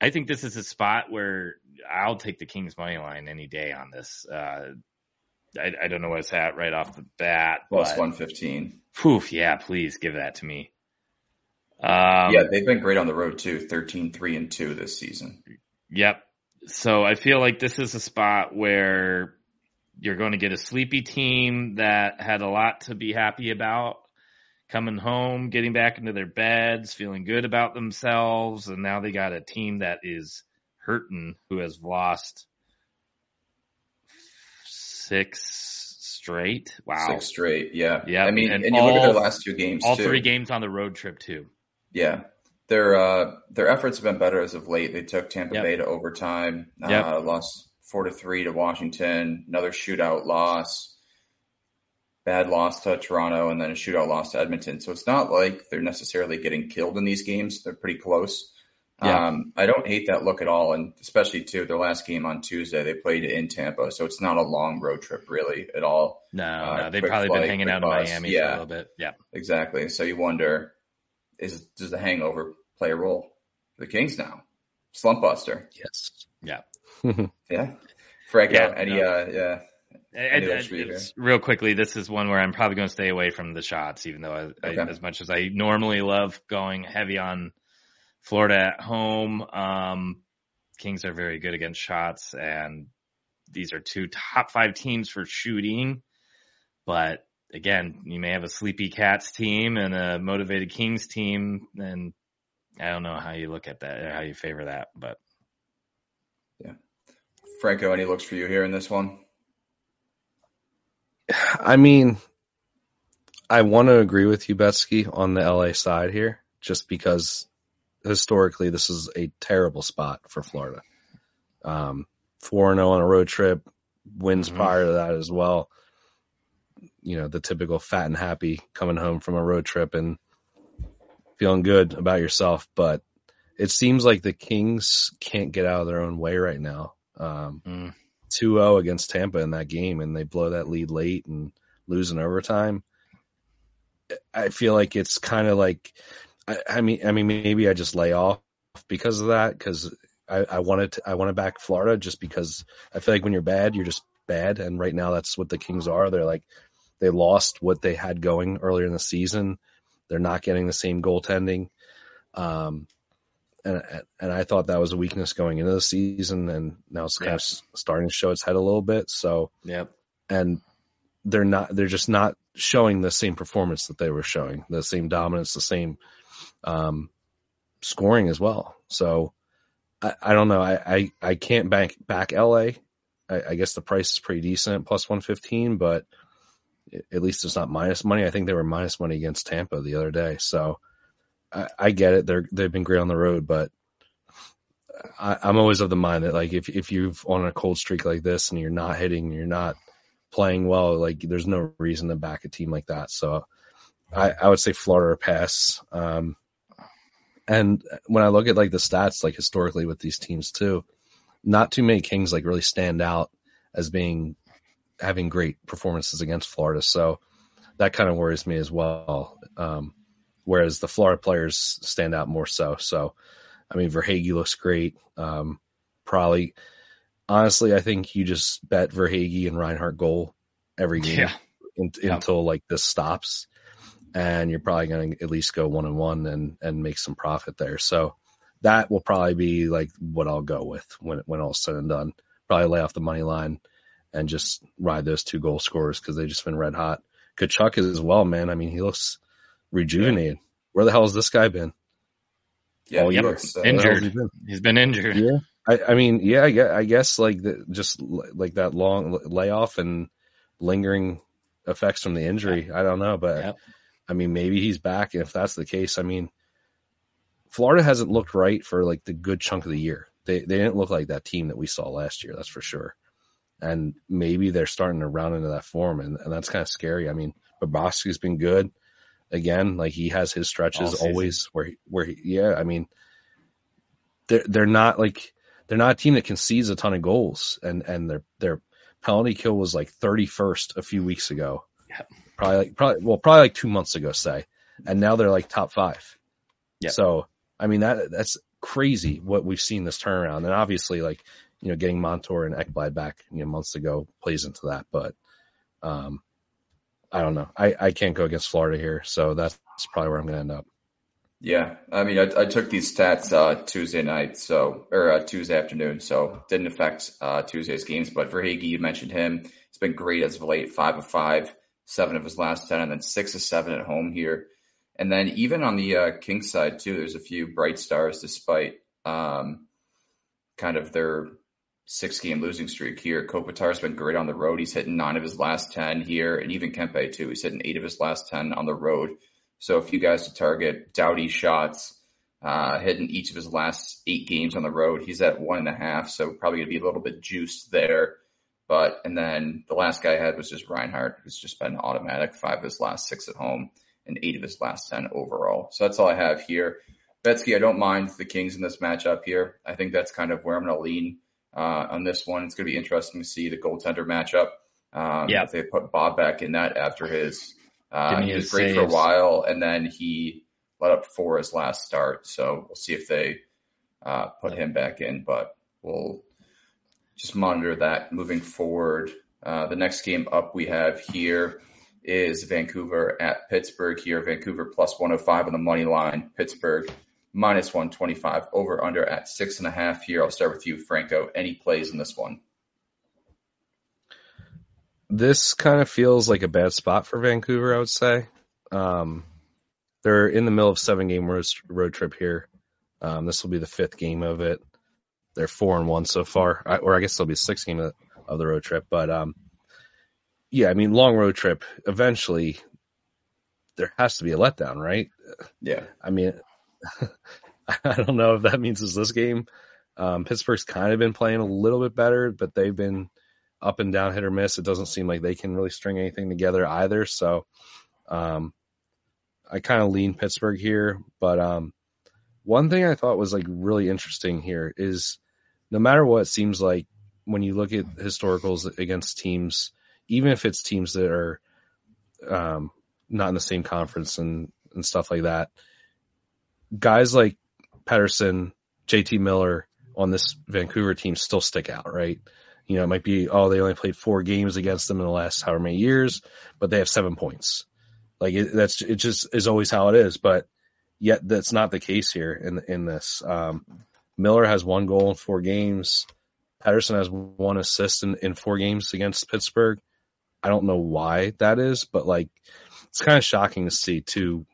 I think this is a spot where I'll take the Kings money line any day on this. Uh, I, I don't know what it's at right off the bat. Plus but, one fifteen. Poof, yeah, please give that to me. Um, yeah, they've been great on the road too. thirteen, three, and two this season. Yep. So I feel like this is a spot where you're going to get a sleepy team that had a lot to be happy about coming home, getting back into their beds, feeling good about themselves. And now they got a team that is hurting, who has lost six straight. Wow. Six straight. Yeah. Yeah. I mean, and, and you all, look at their last two games, all too. three games on the road trip too. Yeah. Their uh, their efforts have been better as of late. They took Tampa yep. Bay to overtime, yep. uh, lost four to three to Washington, another shootout loss, bad loss to Toronto, and then a shootout loss to Edmonton. So it's not like they're necessarily getting killed in these games. They're pretty close. Yeah. Um, I don't hate that look at all, and especially, too, their last game on Tuesday, they played in Tampa, so it's not a long road trip really at all. No, uh, no, they've probably flight, been hanging out bus. in Miami yeah. for a little bit. Yeah, exactly. So you wonder, is does the hangover play a role for the Kings now? Slump buster. Yes. Yeah. yeah. Frank, yeah, any, no. uh, yeah. Any I, I, real quickly, this is one where I'm probably going to stay away from the shots, even though I, okay. I, as much as I normally love going heavy on Florida at home, um, Kings are very good against shots, and these are two top five teams for shooting, but again, you may have a sleepy Cats team and a motivated Kings team, and I don't know how you look at that or how you favor that, but yeah. Franco, any looks for you here in this one? I mean, I want to agree with you, Betsky, on the L A side here, just because historically this is a terrible spot for Florida. Um, four and oh on a road trip, wins mm-hmm. prior to that as well. You know, the typical fat and happy coming home from a road trip and feeling good about yourself. But it seems like the Kings can't get out of their own way right now. Um, mm. two oh against Tampa in that game, and they blow that lead late and lose in overtime. I feel like it's kind of like, I, I mean, I mean, maybe I just lay off because of that, because I, I wanted to, I want to back Florida just because I feel like when you're bad, you're just bad. And right now that's what the Kings are. They're like, they lost what they had going earlier in the season. They're not getting the same goaltending. Um, and and I thought that was a weakness going into the season, and now it's kind yes. of starting to show its head a little bit. So, yep. and they're not, they're just not showing the same performance that they were showing, the same dominance, the same um, scoring as well. So I, I don't know. I, I, I can't bank back L A. I, I guess the price is pretty decent, plus one fifteen, but at least it's not minus money. I think they were minus money against Tampa the other day. So I, I get it. They're, they've been great on the road, but I, I'm always of the mind that like, if, if you've on a cold streak like this and you're not hitting, you're not playing well, like there's no reason to back a team like that. So I, I would say Florida or pass. Um, and when I look at like the stats, like historically with these teams too, not too many Kings like really stand out as being, having great performances against Florida. So that kind of worries me as well. Um, whereas the Florida players stand out more so. So, I mean, Verhage looks great. Um, probably, honestly, I think you just bet Verhage and Reinhardt goal every game yeah. in, yeah. until like this stops. And you're probably going to at least go one and one and, and make some profit there. So that will probably be like what I'll go with when, when all's said and done, probably lay off the money line and just ride those two goal scorers because they've just been red hot. Kachuk is as well, man. I mean, he looks rejuvenated. Where the hell has this guy been? Yeah, oh, he yep. looks, uh, injured. He been? He's been injured. Yeah, I, I mean, yeah, I guess like the, just like that long layoff and lingering effects from the injury. Yeah. I don't know, but yeah. I mean, maybe he's back. And if that's the case, I mean, Florida hasn't looked right for like the good chunk of the year. They they didn't look like that team that we saw last year. That's for sure. And maybe they're starting to round into that form, and, and that's kind of scary. I mean, Bobrovsky's been good. again. Like, he has his stretches always where he, where he, yeah, I mean, they're they're not like they're not a team that concedes a ton of goals, and and their their penalty kill was like thirty-first a few weeks ago, yeah. probably like probably well probably like two months ago, say, and now they're like top five. Yeah. So I mean that that's crazy what we've seen this turnaround, and obviously like you know getting Montour and Ekblad back you know months ago plays into that, but um. I don't know. I, I can't go against Florida here, so that's probably where I'm going to end up. Yeah, I mean, I, I took these stats uh, Tuesday night, so or uh, Tuesday afternoon, so didn't affect uh, Tuesday's games. But Verhage, you mentioned him. It's been great as of late, five of five, seven of his last ten, and then six of seven at home here. And then even on the uh, Kings side too, there's a few bright stars despite um, kind of their six-game losing streak here. Kopitar's been great on the road. He's hitting nine of his last ten here, and even Kempe, too. He's hitting eight of his last ten on the road. So a few guys to target. Doughty shots, uh, hitting each of his last eight games on the road. He's at one and a half, so probably going to be a little bit juiced there. But, and then the last guy I had was just Reinhardt, who's just been automatic, five of his last six at home, and eight of his last ten overall. So that's all I have here. Betsky, I don't mind the Kings in this matchup here. I think that's kind of where I'm going to lean. Uh, on this one, it's going to be interesting to see the goaltender matchup. Um, yeah. If they put Bob back in that after his, uh, he was great saves for a while, and then he let up four his last start. So we'll see if they uh, put yeah. him back in, but we'll just monitor that moving forward. Uh, the next game up we have here is Vancouver at Pittsburgh here. Vancouver plus one oh five on the money line. Pittsburgh minus one twenty-five, over under at six and a half here. I'll start with you, Franco. Any plays in this one? This kind of feels like a bad spot for Vancouver, I would say. Um, they're in the middle of seven-game road, road trip here. Um, this will be the fifth game of it. They're four and one so far, I, or I guess it'll be the sixth game of, of the road trip. But, um, yeah, I mean, long road trip. Eventually, there has to be a letdown, right? Yeah. I mean – I don't know if that means it's this game. Um, Pittsburgh's kind of been playing a little bit better, but they've been up and down, hit or miss. It doesn't seem like they can really string anything together either. So um, I kind of lean Pittsburgh here. But um, one thing I thought was like really interesting here is no matter what, it seems like when you look at historicals against teams, even if it's teams that are um, not in the same conference and, and stuff like that, guys like Patterson, J T Miller on this Vancouver team still stick out, right? You know, it might be, oh, they only played four games against them in the last however many years, but they have seven points. Like it, that's, it just is always how it is, but yet that's not the case here in in this. Um, Miller has one goal in four games. Patterson has one assist in, in four games against Pittsburgh. I don't know why that is, but like it's kind of shocking to see two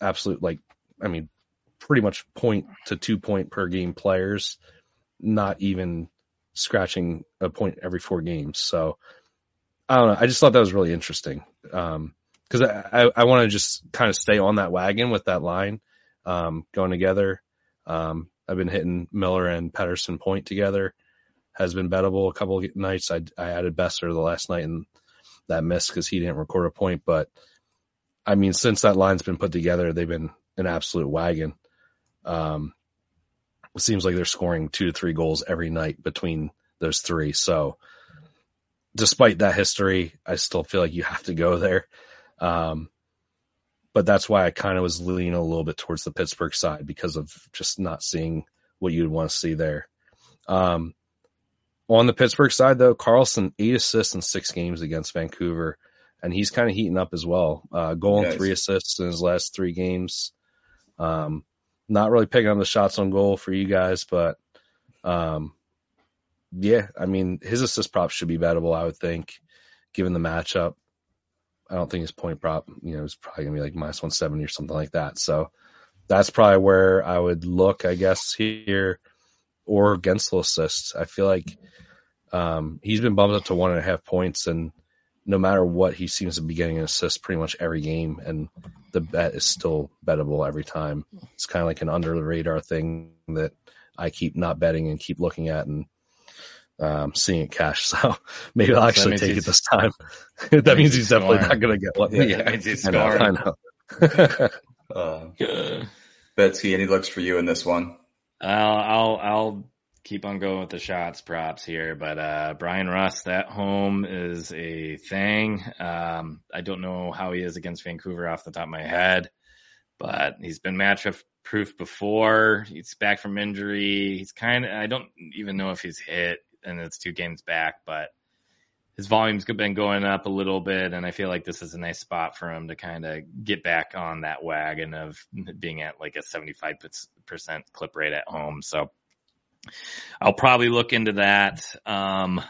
absolute like, I mean, pretty much point to two point per game players, not even scratching a point every four games. So I don't know. I just thought that was really interesting. Um, cause I, I, I want to just kind of stay on that wagon with that line, um, going together. Um, I've been hitting Miller and Patterson point together, has been bettable a couple of nights. I, I added Besser the last night and that missed cause he didn't record a point. But I mean, since that line's been put together, they've been an absolute wagon. Um, it seems like they're scoring two to three goals every night between those three. So despite that history, I still feel like you have to go there. Um, but that's why I kind of was leaning a little bit towards the Pittsburgh side because of just not seeing what you'd want to see there. Um, on the Pittsburgh side though, Carlson, eight assists in six games against Vancouver. And he's kind of heating up as well. Uh, goal and three assists in his last three games. Um, not really picking up the shots on goal for you guys, but um, yeah, I mean, his assist prop should be bettable, I would think, given the matchup. I don't think his point prop, you know, is probably going to be like minus one seventy or something like that. So that's probably where I would look, I guess, here, or Gensel assists. I feel like um, he's been bumped up to one and a half points, and no matter what, he seems to be getting an assist pretty much every game, and the bet is still bettable every time. It's kind of like an under-the-radar thing that I keep not betting and keep looking at, and um, seeing it cash. So maybe I'll actually take it this time. That means he's definitely not going to get one. Yeah, I did score. I know. uh, Betsy, any looks for you in this one? I'll, I'll, I'll keep on going with the shots props here, but uh, Brian Rust at home is a thing. Um, I don't know how he is against Vancouver off the top of my head, but he's been matchup proof before. He's back from injury. He's kind of, I don't even know if he's hit, and it's two games back, but his volume's been going up a little bit, and I feel like this is a nice spot for him to kind of get back on that wagon of being at like a seventy-five percent clip rate at home. So I'll probably look into that. Um,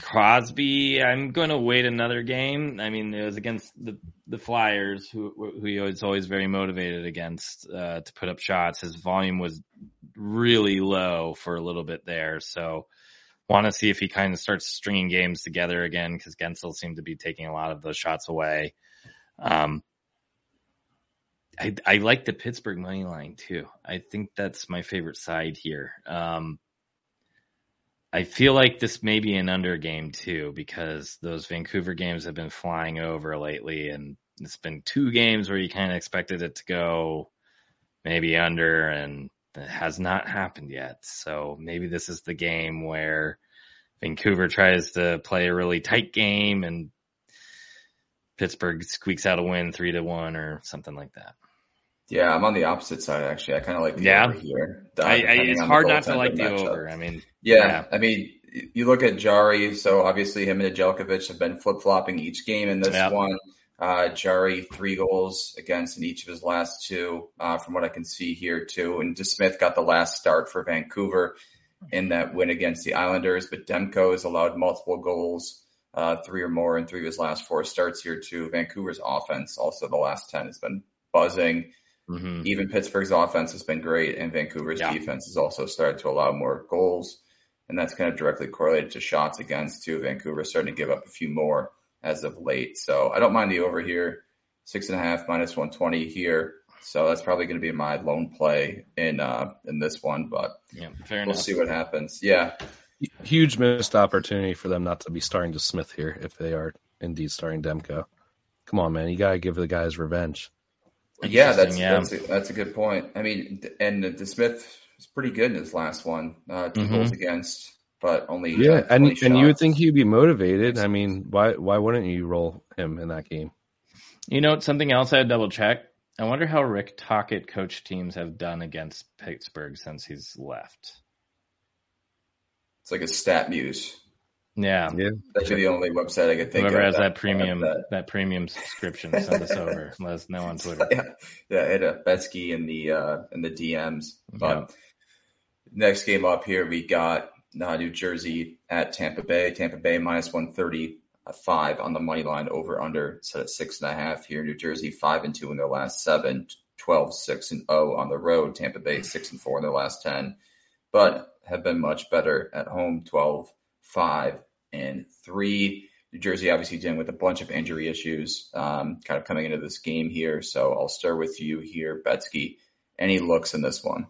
Crosby, I'm going to wait another game. I mean, it was against the the Flyers, who who he was always very motivated against uh, to put up shots. His volume was really low for a little bit there. So want to see if he kind of starts stringing games together again, because Gensel seemed to be taking a lot of those shots away. Um, I, I like the Pittsburgh money line, too. I think that's my favorite side here. Um I feel like this may be an under game too, because those Vancouver games have been flying over lately, and it's been two games where you kind of expected it to go maybe under, and it has not happened yet. So maybe this is the game where Vancouver tries to play a really tight game and Pittsburgh squeaks out a win three to one or something like that. Yeah, I'm on the opposite side, actually. I kind of like the yeah. over here. I, I, it's hard not to like the over. Up. I mean, yeah. yeah. I mean, you look at Jari. So, obviously, him and Nedeljkovic have been flip-flopping each game in this yeah. one. Uh, Jari, three goals against in each of his last two, uh, from what I can see here, too. And DeSmith got the last start for Vancouver in that win against the Islanders. But Demko has allowed multiple goals, uh, three or more, in three of his last four starts here, too. Vancouver's offense, also the last ten, has been buzzing. Mm-hmm. Even Pittsburgh's offense has been great, and Vancouver's yeah. defense has also started to allow more goals, and that's kind of directly correlated to shots against, too. Vancouver's starting to give up a few more as of late. So I don't mind the over here. Six and a half minus one twenty here. So that's probably going to be my lone play in uh, in this one, but yeah, fair we'll enough. see what happens. Yeah. Huge missed opportunity for them not to be starting DeSmith here if they are indeed starting Demko. Come on, man. You got to give the guys revenge. Yeah, that's yeah. That's, a, that's a good point. I mean, and DeSmith was pretty good in his last one, uh, two mm-hmm. goals against, but only yeah. Uh, and shots. And you would think he'd be motivated. I mean, why why wouldn't you roll him in that game? You know, something else I double check. I wonder how Rick Tocchet coach teams have done against Pittsburgh since he's left. It's like a stat muse. Yeah, yeah. That's the only website I could think Whoever of. Whoever has that, that premium that. that premium subscription, send us over. Let us know on Twitter. Yeah, yeah, hit up Betsky in the uh, in the D Ms. But yeah. Next game up here, we got uh, New Jersey at Tampa Bay. Tampa Bay minus one thirty five on the money line, over under set at six and a half here. New Jersey five and two in their last seven, twelve, six and oh on the road. Tampa Bay six and four in their last ten, but have been much better at home, twelve. Five and three. New Jersey obviously dealing with a bunch of injury issues, um, kind of coming into this game here. So I'll start with you here, Betsky. Any looks in this one?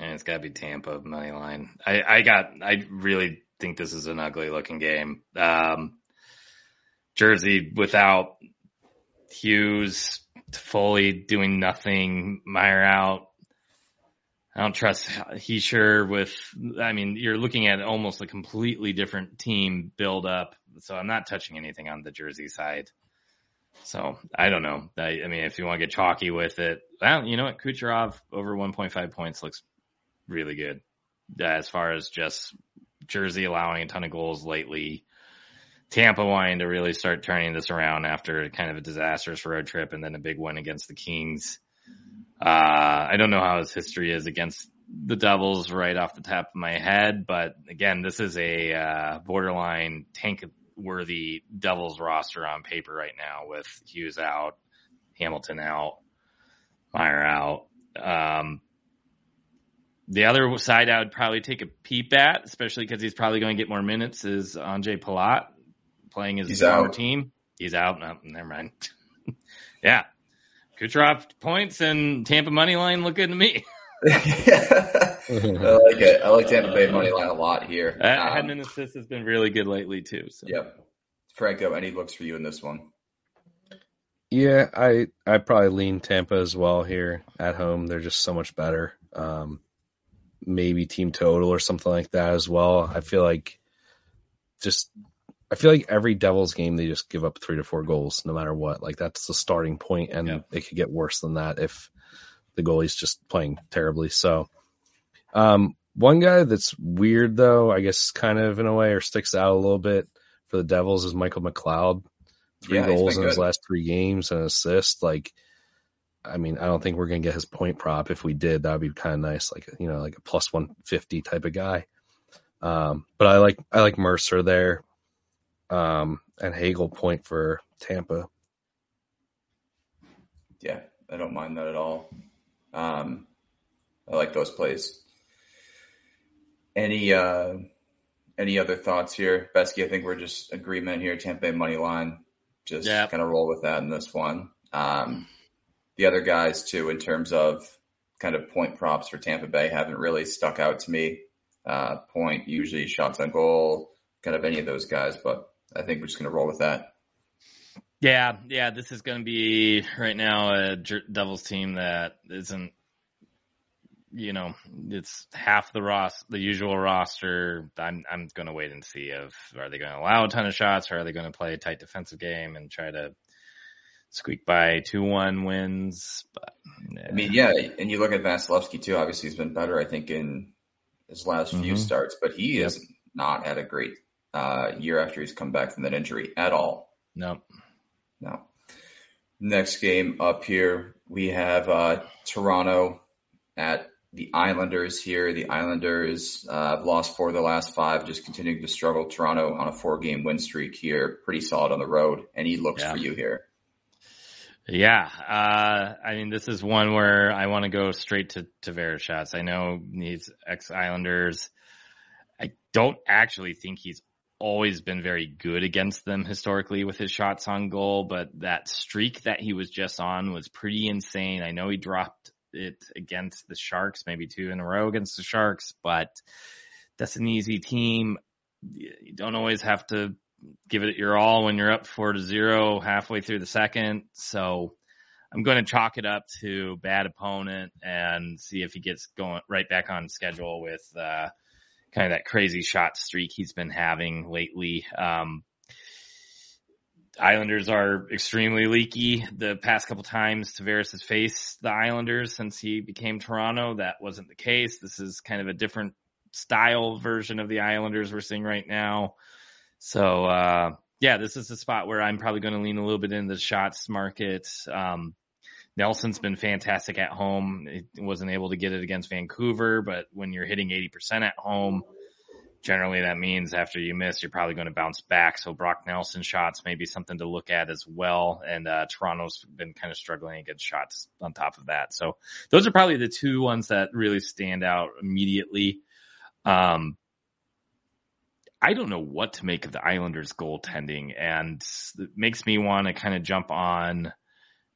And it's got to be Tampa money line. I, I got. I really think this is an ugly looking game. Um, Jersey without Hughes, Foley doing nothing, Meyer out. I don't trust Heischer with, I mean, you're looking at almost a completely different team build up. So I'm not touching anything on the Jersey side. So I don't know. I, I mean, if you want to get chalky with it, well, you know what? Kucherov over one point five points looks really good as far as just Jersey allowing a ton of goals lately. Tampa wanting to really start turning this around after kind of a disastrous road trip and then a big win against the Kings. Uh, I don't know how his history is against the Devils right off the top of my head, but again, this is a uh, borderline tank-worthy Devils roster on paper right now with Hughes out, Hamilton out, Meyer out. Um, the other side I would probably take a peep at, especially because he's probably going to get more minutes, is Andre Palat playing his former team. He's out. No, never mind. yeah. Kucherov points and Tampa money line look good to me. Yeah. I like it. I like Tampa Bay money line a lot here. Um, Hedman assist has been really good lately too. So. Yep. Franco, any looks for you in this one? Yeah, I I probably lean Tampa as well here at home. They're just so much better. Um, maybe team total or something like that as well. I feel like just I feel like every Devils game they just give up three to four goals no matter what. Like that's the starting point, and yeah. It could get worse than that if the goalie's just playing terribly. So, um, one guy that's weird though, I guess, kind of in a way, or sticks out a little bit for the Devils is Michael McLeod. Three yeah, goals in good. His last three games and an assist. Like, I mean, I don't think we're going to get his point prop. If we did, that would be kind of nice. Like, you know, like a plus one fifty type of guy. Um, but I like, I like Mercer there. Um, and Hagel point for Tampa. Yeah. I don't mind that at all. Um, I like those plays. Any, uh, any other thoughts here? Besky, I think we're just agreement here. Tampa Bay money line. Just yep. kind of roll with that in this one. Um, the other guys, too, in terms of kind of point props for Tampa Bay haven't really stuck out to me. Uh, point, usually shots on goal, kind of any of those guys. But I think we're just going to roll with that. Yeah, yeah, this is going to be right now a Devils team that isn't, you know, it's half the ros- the usual roster. I'm I'm going to wait and see if are they going to allow a ton of shots or are they going to play a tight defensive game and try to squeak by two one wins. But, yeah. I mean, yeah, and you look at Vasilevsky too. Obviously, he's been better, I think, in his last mm-hmm. few starts, but he yep. has not had a great uh, year after he's come back from that injury at all. No, no. Next game up here, we have uh, Toronto at the Islanders here. The Islanders uh, have lost four of the last five, just continuing to struggle. Toronto on a four-game win streak here. Pretty solid on the road. Any looks yeah. for you here? Yeah. Uh, I mean, this is one where I want to go straight to Tavares shots. I know he's ex-Islanders. I don't actually think he's always been very good against them historically with his shots on goal, but that streak that he was just on was pretty insane. I know he dropped it against the Sharks, maybe two in a row against the Sharks, but that's an easy team. You don't always have to give it your all when you're up four to zero halfway through the second. So I'm going to chalk it up to bad opponent and see if he gets going right back on schedule with uh, kind of that crazy shot streak he's been having lately. Um, Islanders are extremely leaky. The past couple times Tavares has faced the Islanders since he became Toronto, that wasn't the case. This is kind of a different style version of the Islanders we're seeing right now. So, uh, yeah, this is the spot where I'm probably going to lean a little bit into the shots market. Um, Nelson's been fantastic at home. He wasn't able to get it against Vancouver, but when you're hitting eighty percent at home, generally, that means after you miss, you're probably going to bounce back. So Brock Nelson shots may be something to look at as well. And uh, Toronto's been kind of struggling against shots on top of that. So those are probably the two ones that really stand out immediately. Um, I don't know what to make of the Islanders' goaltending, and it makes me want to kind of jump on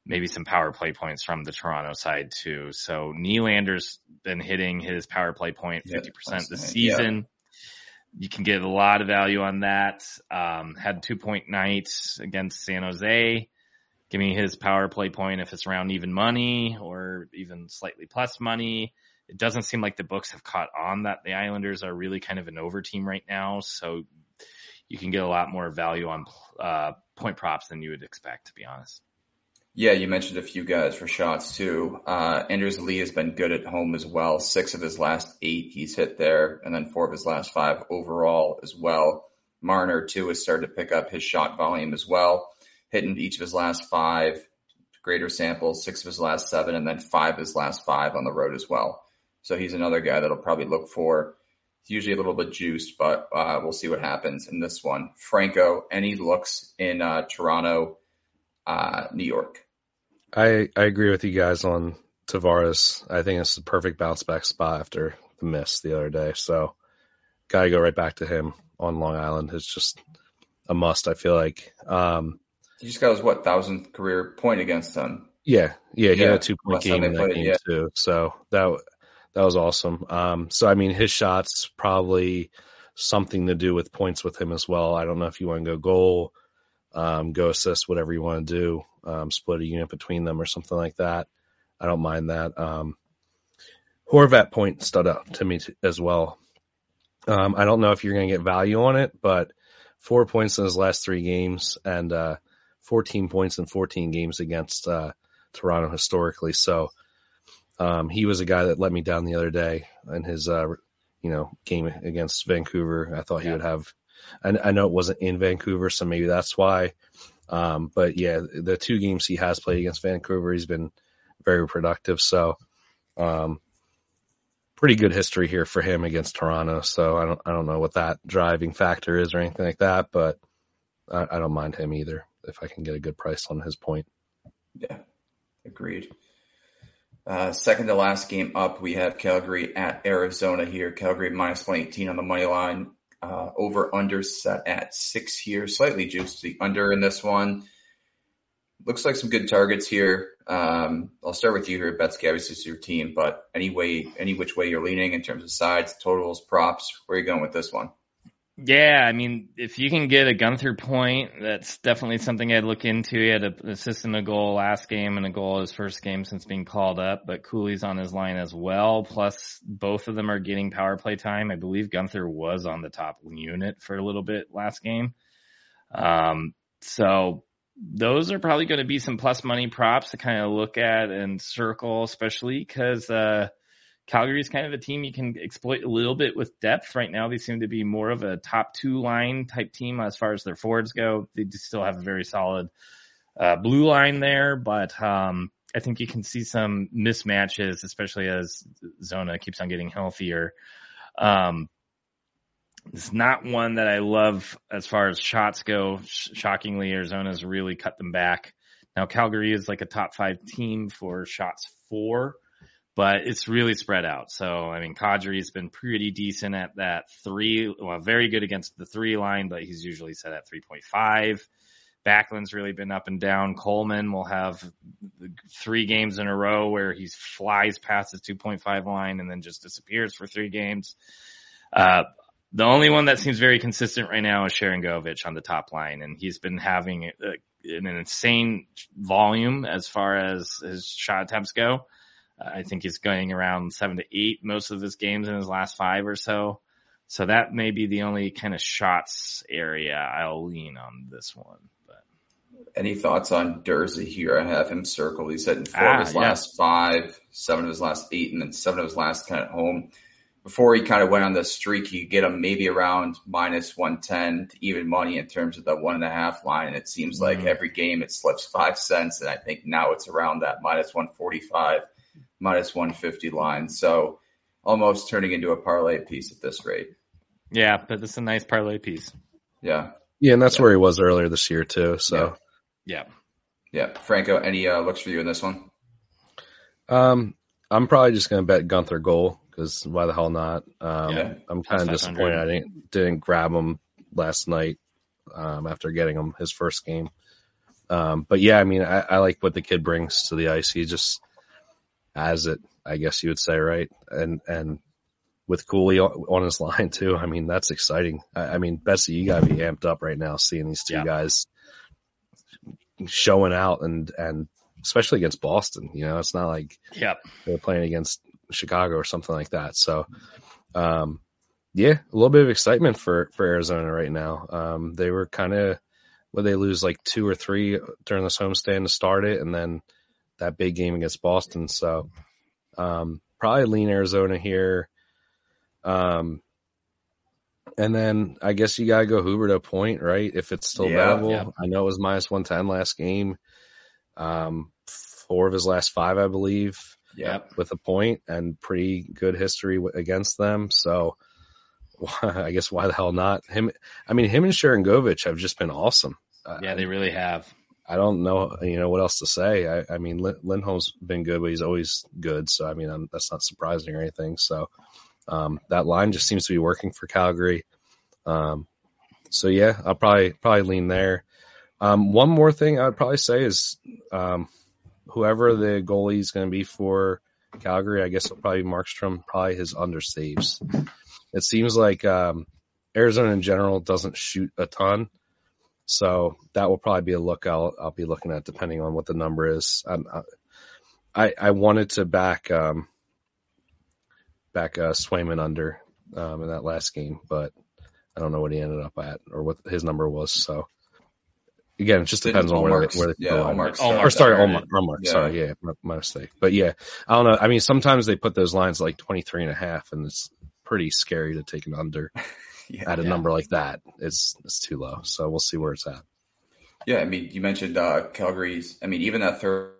maybe some power play points from the Toronto side too. So Nylander's been hitting his power play point fifty percent yeah, this season. Yeah. You can get a lot of value on that. Um, had two point nights against San Jose. Give me his power play point if it's around even money or even slightly plus money. It doesn't seem like the books have caught on that the Islanders are really kind of an over team right now. So you can get a lot more value on uh, point props than you would expect, to be honest. Yeah, you mentioned a few guys for shots, too. Uh, Anders Lee has been good at home as well. Six of his last eight he's hit there, and then four of his last five overall as well. Marner, too, has started to pick up his shot volume as well, hitting each of his last five, greater samples, six of his last seven, and then five of his last five on the road as well. So he's another guy that will probably look for. He's usually a little bit juiced, but uh, we'll see what happens in this one. Franco, any looks in uh, Toronto? Uh, New York. I, I agree with you guys on Tavares. I think it's the perfect bounce back spot after the miss the other day. So got to go right back to him on Long Island. It's just a must, I feel like. Um, he just got his, what, thousandth career point against them? Yeah. Yeah, he yeah. had a two-point game in that game, yeah. too. So that That was awesome. Um, so, I mean, his shot's probably something to do with points with him as well. I don't know if you want to go goal, um, go assist, whatever you want to do, um, split a unit between them or something like that. I don't mind that. Um, Horvat point stood out to me t- as well. Um, I don't know if you're going to get value on it, but four points in his last three games and uh, fourteen points in fourteen games against uh, Toronto historically. So um, he was a guy that let me down the other day in his uh, you know, game against Vancouver. I thought yeah. he would have – I know it wasn't in Vancouver, so maybe that's why. Um, but, yeah, the two games he has played against Vancouver, he's been very productive. So um, – pretty good history here for him against Toronto, so I don't I don't know what that driving factor is or anything like that, but I, I don't mind him either if I can get a good price on his point. Yeah, agreed. Uh, second to last game up, we have Calgary at Arizona here. Calgary minus one eighteen on the money line. Uh, over under set at six here. Slightly juiced the under in this one. Looks like some good targets here. Um, I'll start with you here, Betsky. Obviously, it's your team, but any way, any which way you're leaning in terms of sides, totals, props, where are you going with this one? Yeah, I mean, if you can get a Gunther point, that's definitely something I'd look into. He had an assist and a goal last game and a goal his first game since being called up, but Cooley's on his line as well. Plus, both of them are getting power play time. I believe Gunther was on the top unit for a little bit last game. Um, so... Those are probably going to be some plus money props to kind of look at and circle, especially because uh, Calgary is kind of a team you can exploit a little bit with depth right now. They seem to be more of a top two line type team as far as their forwards go. They still have a very solid uh, blue line there, but um, I think you can see some mismatches, especially as Zona keeps on getting healthier. Um It's not one that I love as far as shots go. Shockingly, Arizona's really cut them back. Now, Calgary is like a top five team for shots for, but it's really spread out. So, I mean, Kadri's been pretty decent at that three. Well, very good against the three line, but he's usually set at three point five. Backlund's really been up and down. Coleman will have three games in a row where he flies past his two point five line and then just disappears for three games. Uh, The only one that seems very consistent right now is Sharangovich on the top line, and he's been having a, an insane volume as far as his shot attempts go. Uh, I think he's going around seven to eight most of his games in his last five or so. So that may be the only kind of shots area I'll lean on this one. But any thoughts on Durza here? I have him circled. He's hitting four ah, of his yeah. last five, seven of his last eight, and then seven of his last ten at home. Before he kind of went on the streak, he get him maybe around minus one ten to even money in terms of the one and a half line. And it seems mm-hmm. like every game it slips five cents. And I think now it's around that minus one forty-five, minus one fifty line. So almost turning into a parlay piece at this rate. Yeah, but it's a nice parlay piece. Yeah. Yeah. And that's yeah. where he was earlier this year too. So yeah. Yeah. yeah. Franco, any uh, looks for you in this one? Um, I'm probably just going to bet Gunther goal. Because why the hell not? Um, yeah, I'm kind of disappointed I didn't didn't grab him last night um, after getting him his first game. Um, but, yeah, I mean, I, I like what the kid brings to the ice. He just has it, I guess you would say, right? And and with Cooley on, on his line, too, I mean, that's exciting. I, I mean, Bessie, you got to be amped up right now seeing these two yeah. guys showing out, and, and especially against Boston. You know, it's not like yeah. they're playing against – Chicago or something like that. So, um, yeah, a little bit of excitement for, for Arizona right now. Um, they were kind of, well, they lose like two or three during this homestand to start it. And then that big game against Boston. So, um, probably lean Arizona here. Um, and then I guess you got to go Huberdeau to a point, right? If it's still yeah, available. Yeah. I know it was minus one ten last game. Um, four of his last five, I believe. Yeah, with a point and pretty good history w- against them. So I guess why the hell not him? I mean, him and Sharangovich have just been awesome. Yeah, I, they really have. I don't know, you know, what else to say. I, I mean, Lindholm's been good, but he's always good. So, I mean, I'm, that's not surprising or anything. So um, that line just seems to be working for Calgary. Um, so, yeah, I'll probably probably lean there. Um, one more thing I would probably say is um, – whoever the goalie is going to be for Calgary, I guess it'll probably be Markstrom, probably his under saves. It seems like um, Arizona in general doesn't shoot a ton. So that will probably be a look I'll, I'll be looking at depending on what the number is. I'm, I I wanted to back um, back uh, Swayman under um, in that last game, but I don't know what he ended up at or what his number was. So again, it just depends on where marks. where they yeah, go. Allmark, or sorry, Allmark. Allmark. Yeah. Sorry, yeah, my, my mistake. But yeah, I don't know. I mean, sometimes they put those lines like twenty-three and a half, and it's pretty scary to take an under. Yeah, at a yeah. number like that, it's it's too low. So we'll see where it's at. Yeah, I mean, you mentioned uh, Calgary's. I mean, even that third,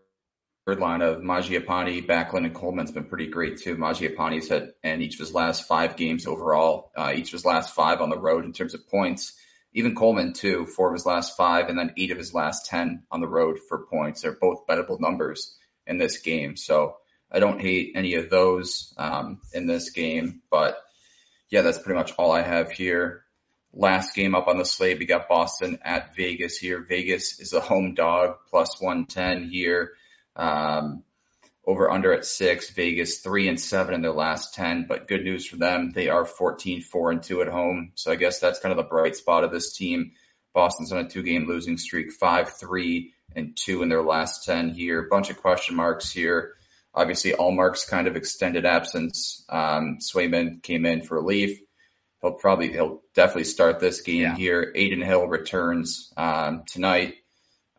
third line of Mangiapane, Backlund, and Coleman's been pretty great too. Mangiapane's had and each of his last five games overall, uh, each of his last five on the road in terms of points. Even Coleman too, four of his last five, and then eight of his last ten on the road for points. They're both bettable numbers in this game. So I don't hate any of those um, in this game, but. Yeah, that's pretty much all I have here. Last game up on the slate, we got Boston at Vegas here. Vegas is a home dog, plus one ten here. Um, over under at six. Vegas three and seven in their last ten. But good news for them, they are fourteen, four and two at home. So I guess that's kind of the bright spot of this team. Boston's on a two-game losing streak, five, three, and two in their last ten here. Bunch of question marks here. Obviously, Allmark's kind of extended absence. Um, Swayman came in for relief. He'll probably, he'll definitely start this game yeah. here. Aiden Hill returns um, tonight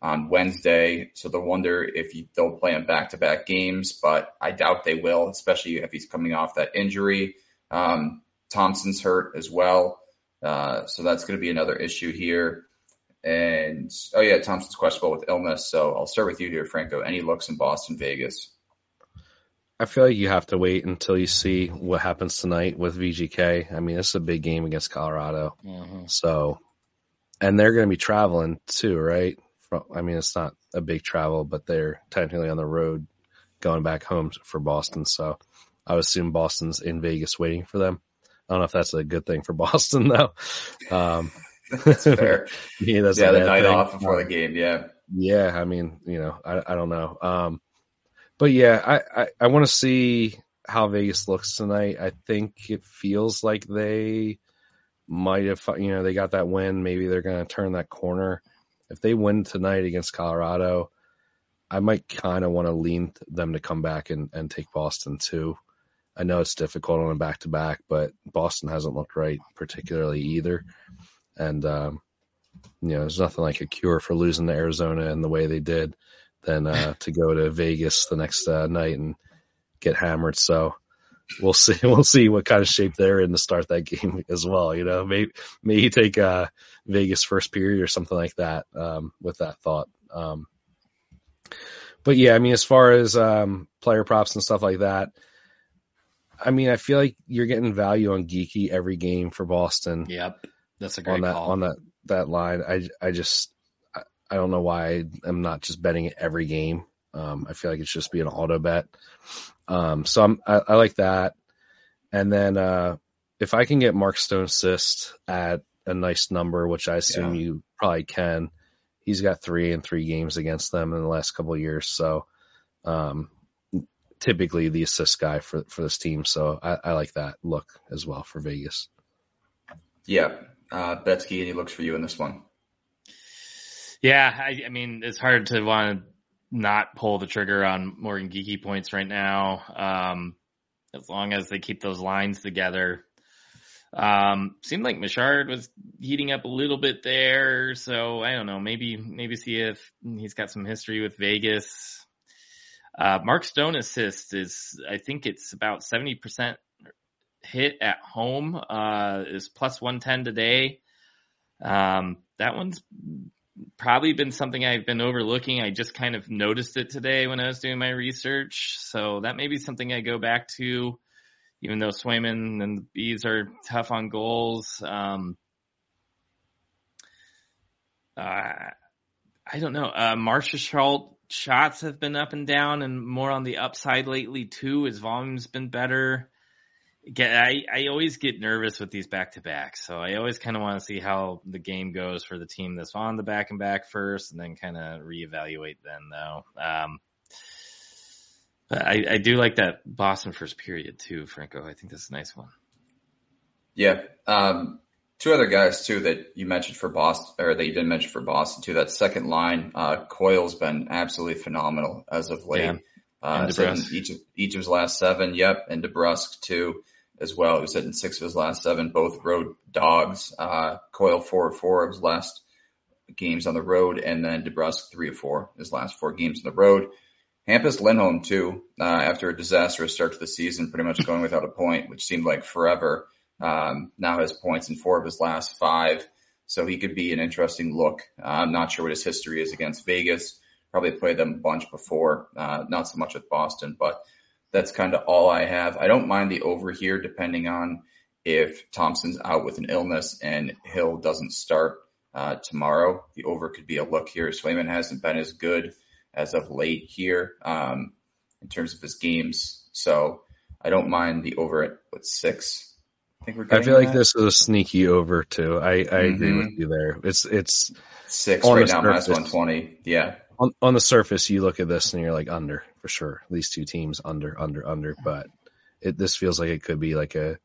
on Wednesday. So they'll wonder if you, they'll play him back-to-back games, but I doubt they will, especially if he's coming off that injury. Um, Thompson's hurt as well. Uh, so that's going to be another issue here. And, oh yeah, Thompson's questionable with illness. So I'll start with you here, Franco. Any looks in Boston, Vegas? I feel like you have to wait until you see what happens tonight with V G K. I mean, this is a big game against Colorado. Mm-hmm. So, and they're going to be traveling too, right? I mean, it's not a big travel, but they're technically on the road going back home for Boston. So I would assume Boston's in Vegas waiting for them. I don't know if that's a good thing for Boston though. Um, that's fair. yeah, that's yeah the night thing. off before the game. Yeah. Yeah. I mean, you know, I, I don't know. Um, But, yeah, I, I, I want to see how Vegas looks tonight. I think it feels like they might have, you know, they got that win. Maybe they're going to turn that corner. If they win tonight against Colorado, I might kind of want to lean them to come back and, and take Boston too. I know it's difficult on a back-to-back, but Boston hasn't looked right particularly either. And, um, you know, there's nothing like a cure for losing to Arizona in the way they did. Than uh, to go to Vegas the next uh, night and get hammered. So we'll see. We'll see what kind of shape they're in to start that game as well. You know, maybe maybe take uh, Vegas first period or something like that um, with that thought. Um, but yeah, I mean, as far as um, player props and stuff like that, I mean, I feel like you're getting value on Geeky every game for Boston. Yep, that's a great on that, call on that that line. I I just. I don't know why I'm not just betting it every game. Um, I feel like it should just be an auto bet. Um, so I'm, I, I like that. And then uh, if I can get Mark Stone assist at a nice number, which I assume yeah. you probably can, he's got three and three games against them in the last couple of years. So um, typically the assist guy for, for this team. So I, I like that look as well for Vegas. Yeah. Uh, Betsky, any looks for you in this one? Yeah, I, I mean, it's hard to want to not pull the trigger on Morgan Geeky points right now, um, as long as they keep those lines together. Um, seemed like Machard was heating up a little bit there, so I don't know. Maybe maybe see if he's got some history with Vegas. Uh, Mark Stone assist is, I think it's about seventy percent hit at home. Uh, is plus one ten today. Um, that one's probably been something I've been overlooking. I just kind of noticed it today when I was doing my research. So that may be something I go back to, even though Swayman and the Bees are tough on goals. Um, uh, I don't know. Uh, Marshall shots have been up and down and more on the upside lately too. His volume's been better. Get, I, I always get nervous with these back-to-backs, so I always kind of want to see how the game goes for the team that's on the back-and-back first and then kind of reevaluate then, though. Um, I, I do like that Boston first period too, Franco. I think that's a nice one. Yeah. Um, two other guys too that you mentioned for Boston, or that you didn't mention for Boston too. That second line, uh, Coyle's been absolutely phenomenal as of late. Yeah. Uh, each of, each of his last seven. Yep. And DeBrusque too as well. He was hitting six of his last seven, both road dogs. Uh, Coyle four or four of his last games on the road. And then DeBrusque three or four, his last four games on the road. Hampus Lindholm too, uh, after a disastrous start to the season, pretty much going without a point, which seemed like forever. Um, now has points in four of his last five. So he could be an interesting look. Uh, I'm not sure what his history is against Vegas. Probably played them a bunch before, uh, not so much with Boston, but that's kind of all I have. I don't mind the over here, depending on if Thompson's out with an illness and Hill doesn't start, uh, tomorrow. The over could be a look here. Swayman hasn't been as good as of late here, um, in terms of his games. So I don't mind the over at what, six. I think we're getting I feel that. Like this is a sneaky over too. I, I mm-hmm. agree with you there. It's, it's six right now, minus one twenty. Yeah. On, on the surface, you look at this and you're like under for sure. These two teams under, under, under, but it, this feels like it could be like a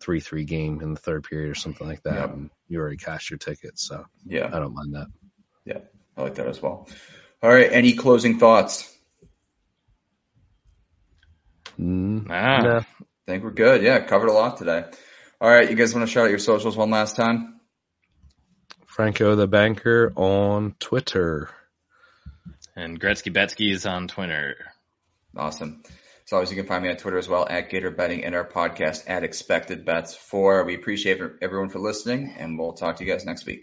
three, three game in the third period or something like that. Yep. And you already cashed your ticket. So yeah, I don't mind that. Yeah. I like that as well. All right. Any closing thoughts? Mm, nah. No. I think we're good. Yeah. Covered a lot today. All right. You guys want to shout out your socials one last time? Franco the Banker on Twitter. And Gretzky Betsky is on Twitter. Awesome. As always, you can find me on Twitter as well, at Gator Betting, and our podcast at Expected Bets For. We appreciate everyone for listening, and we'll talk to you guys next week.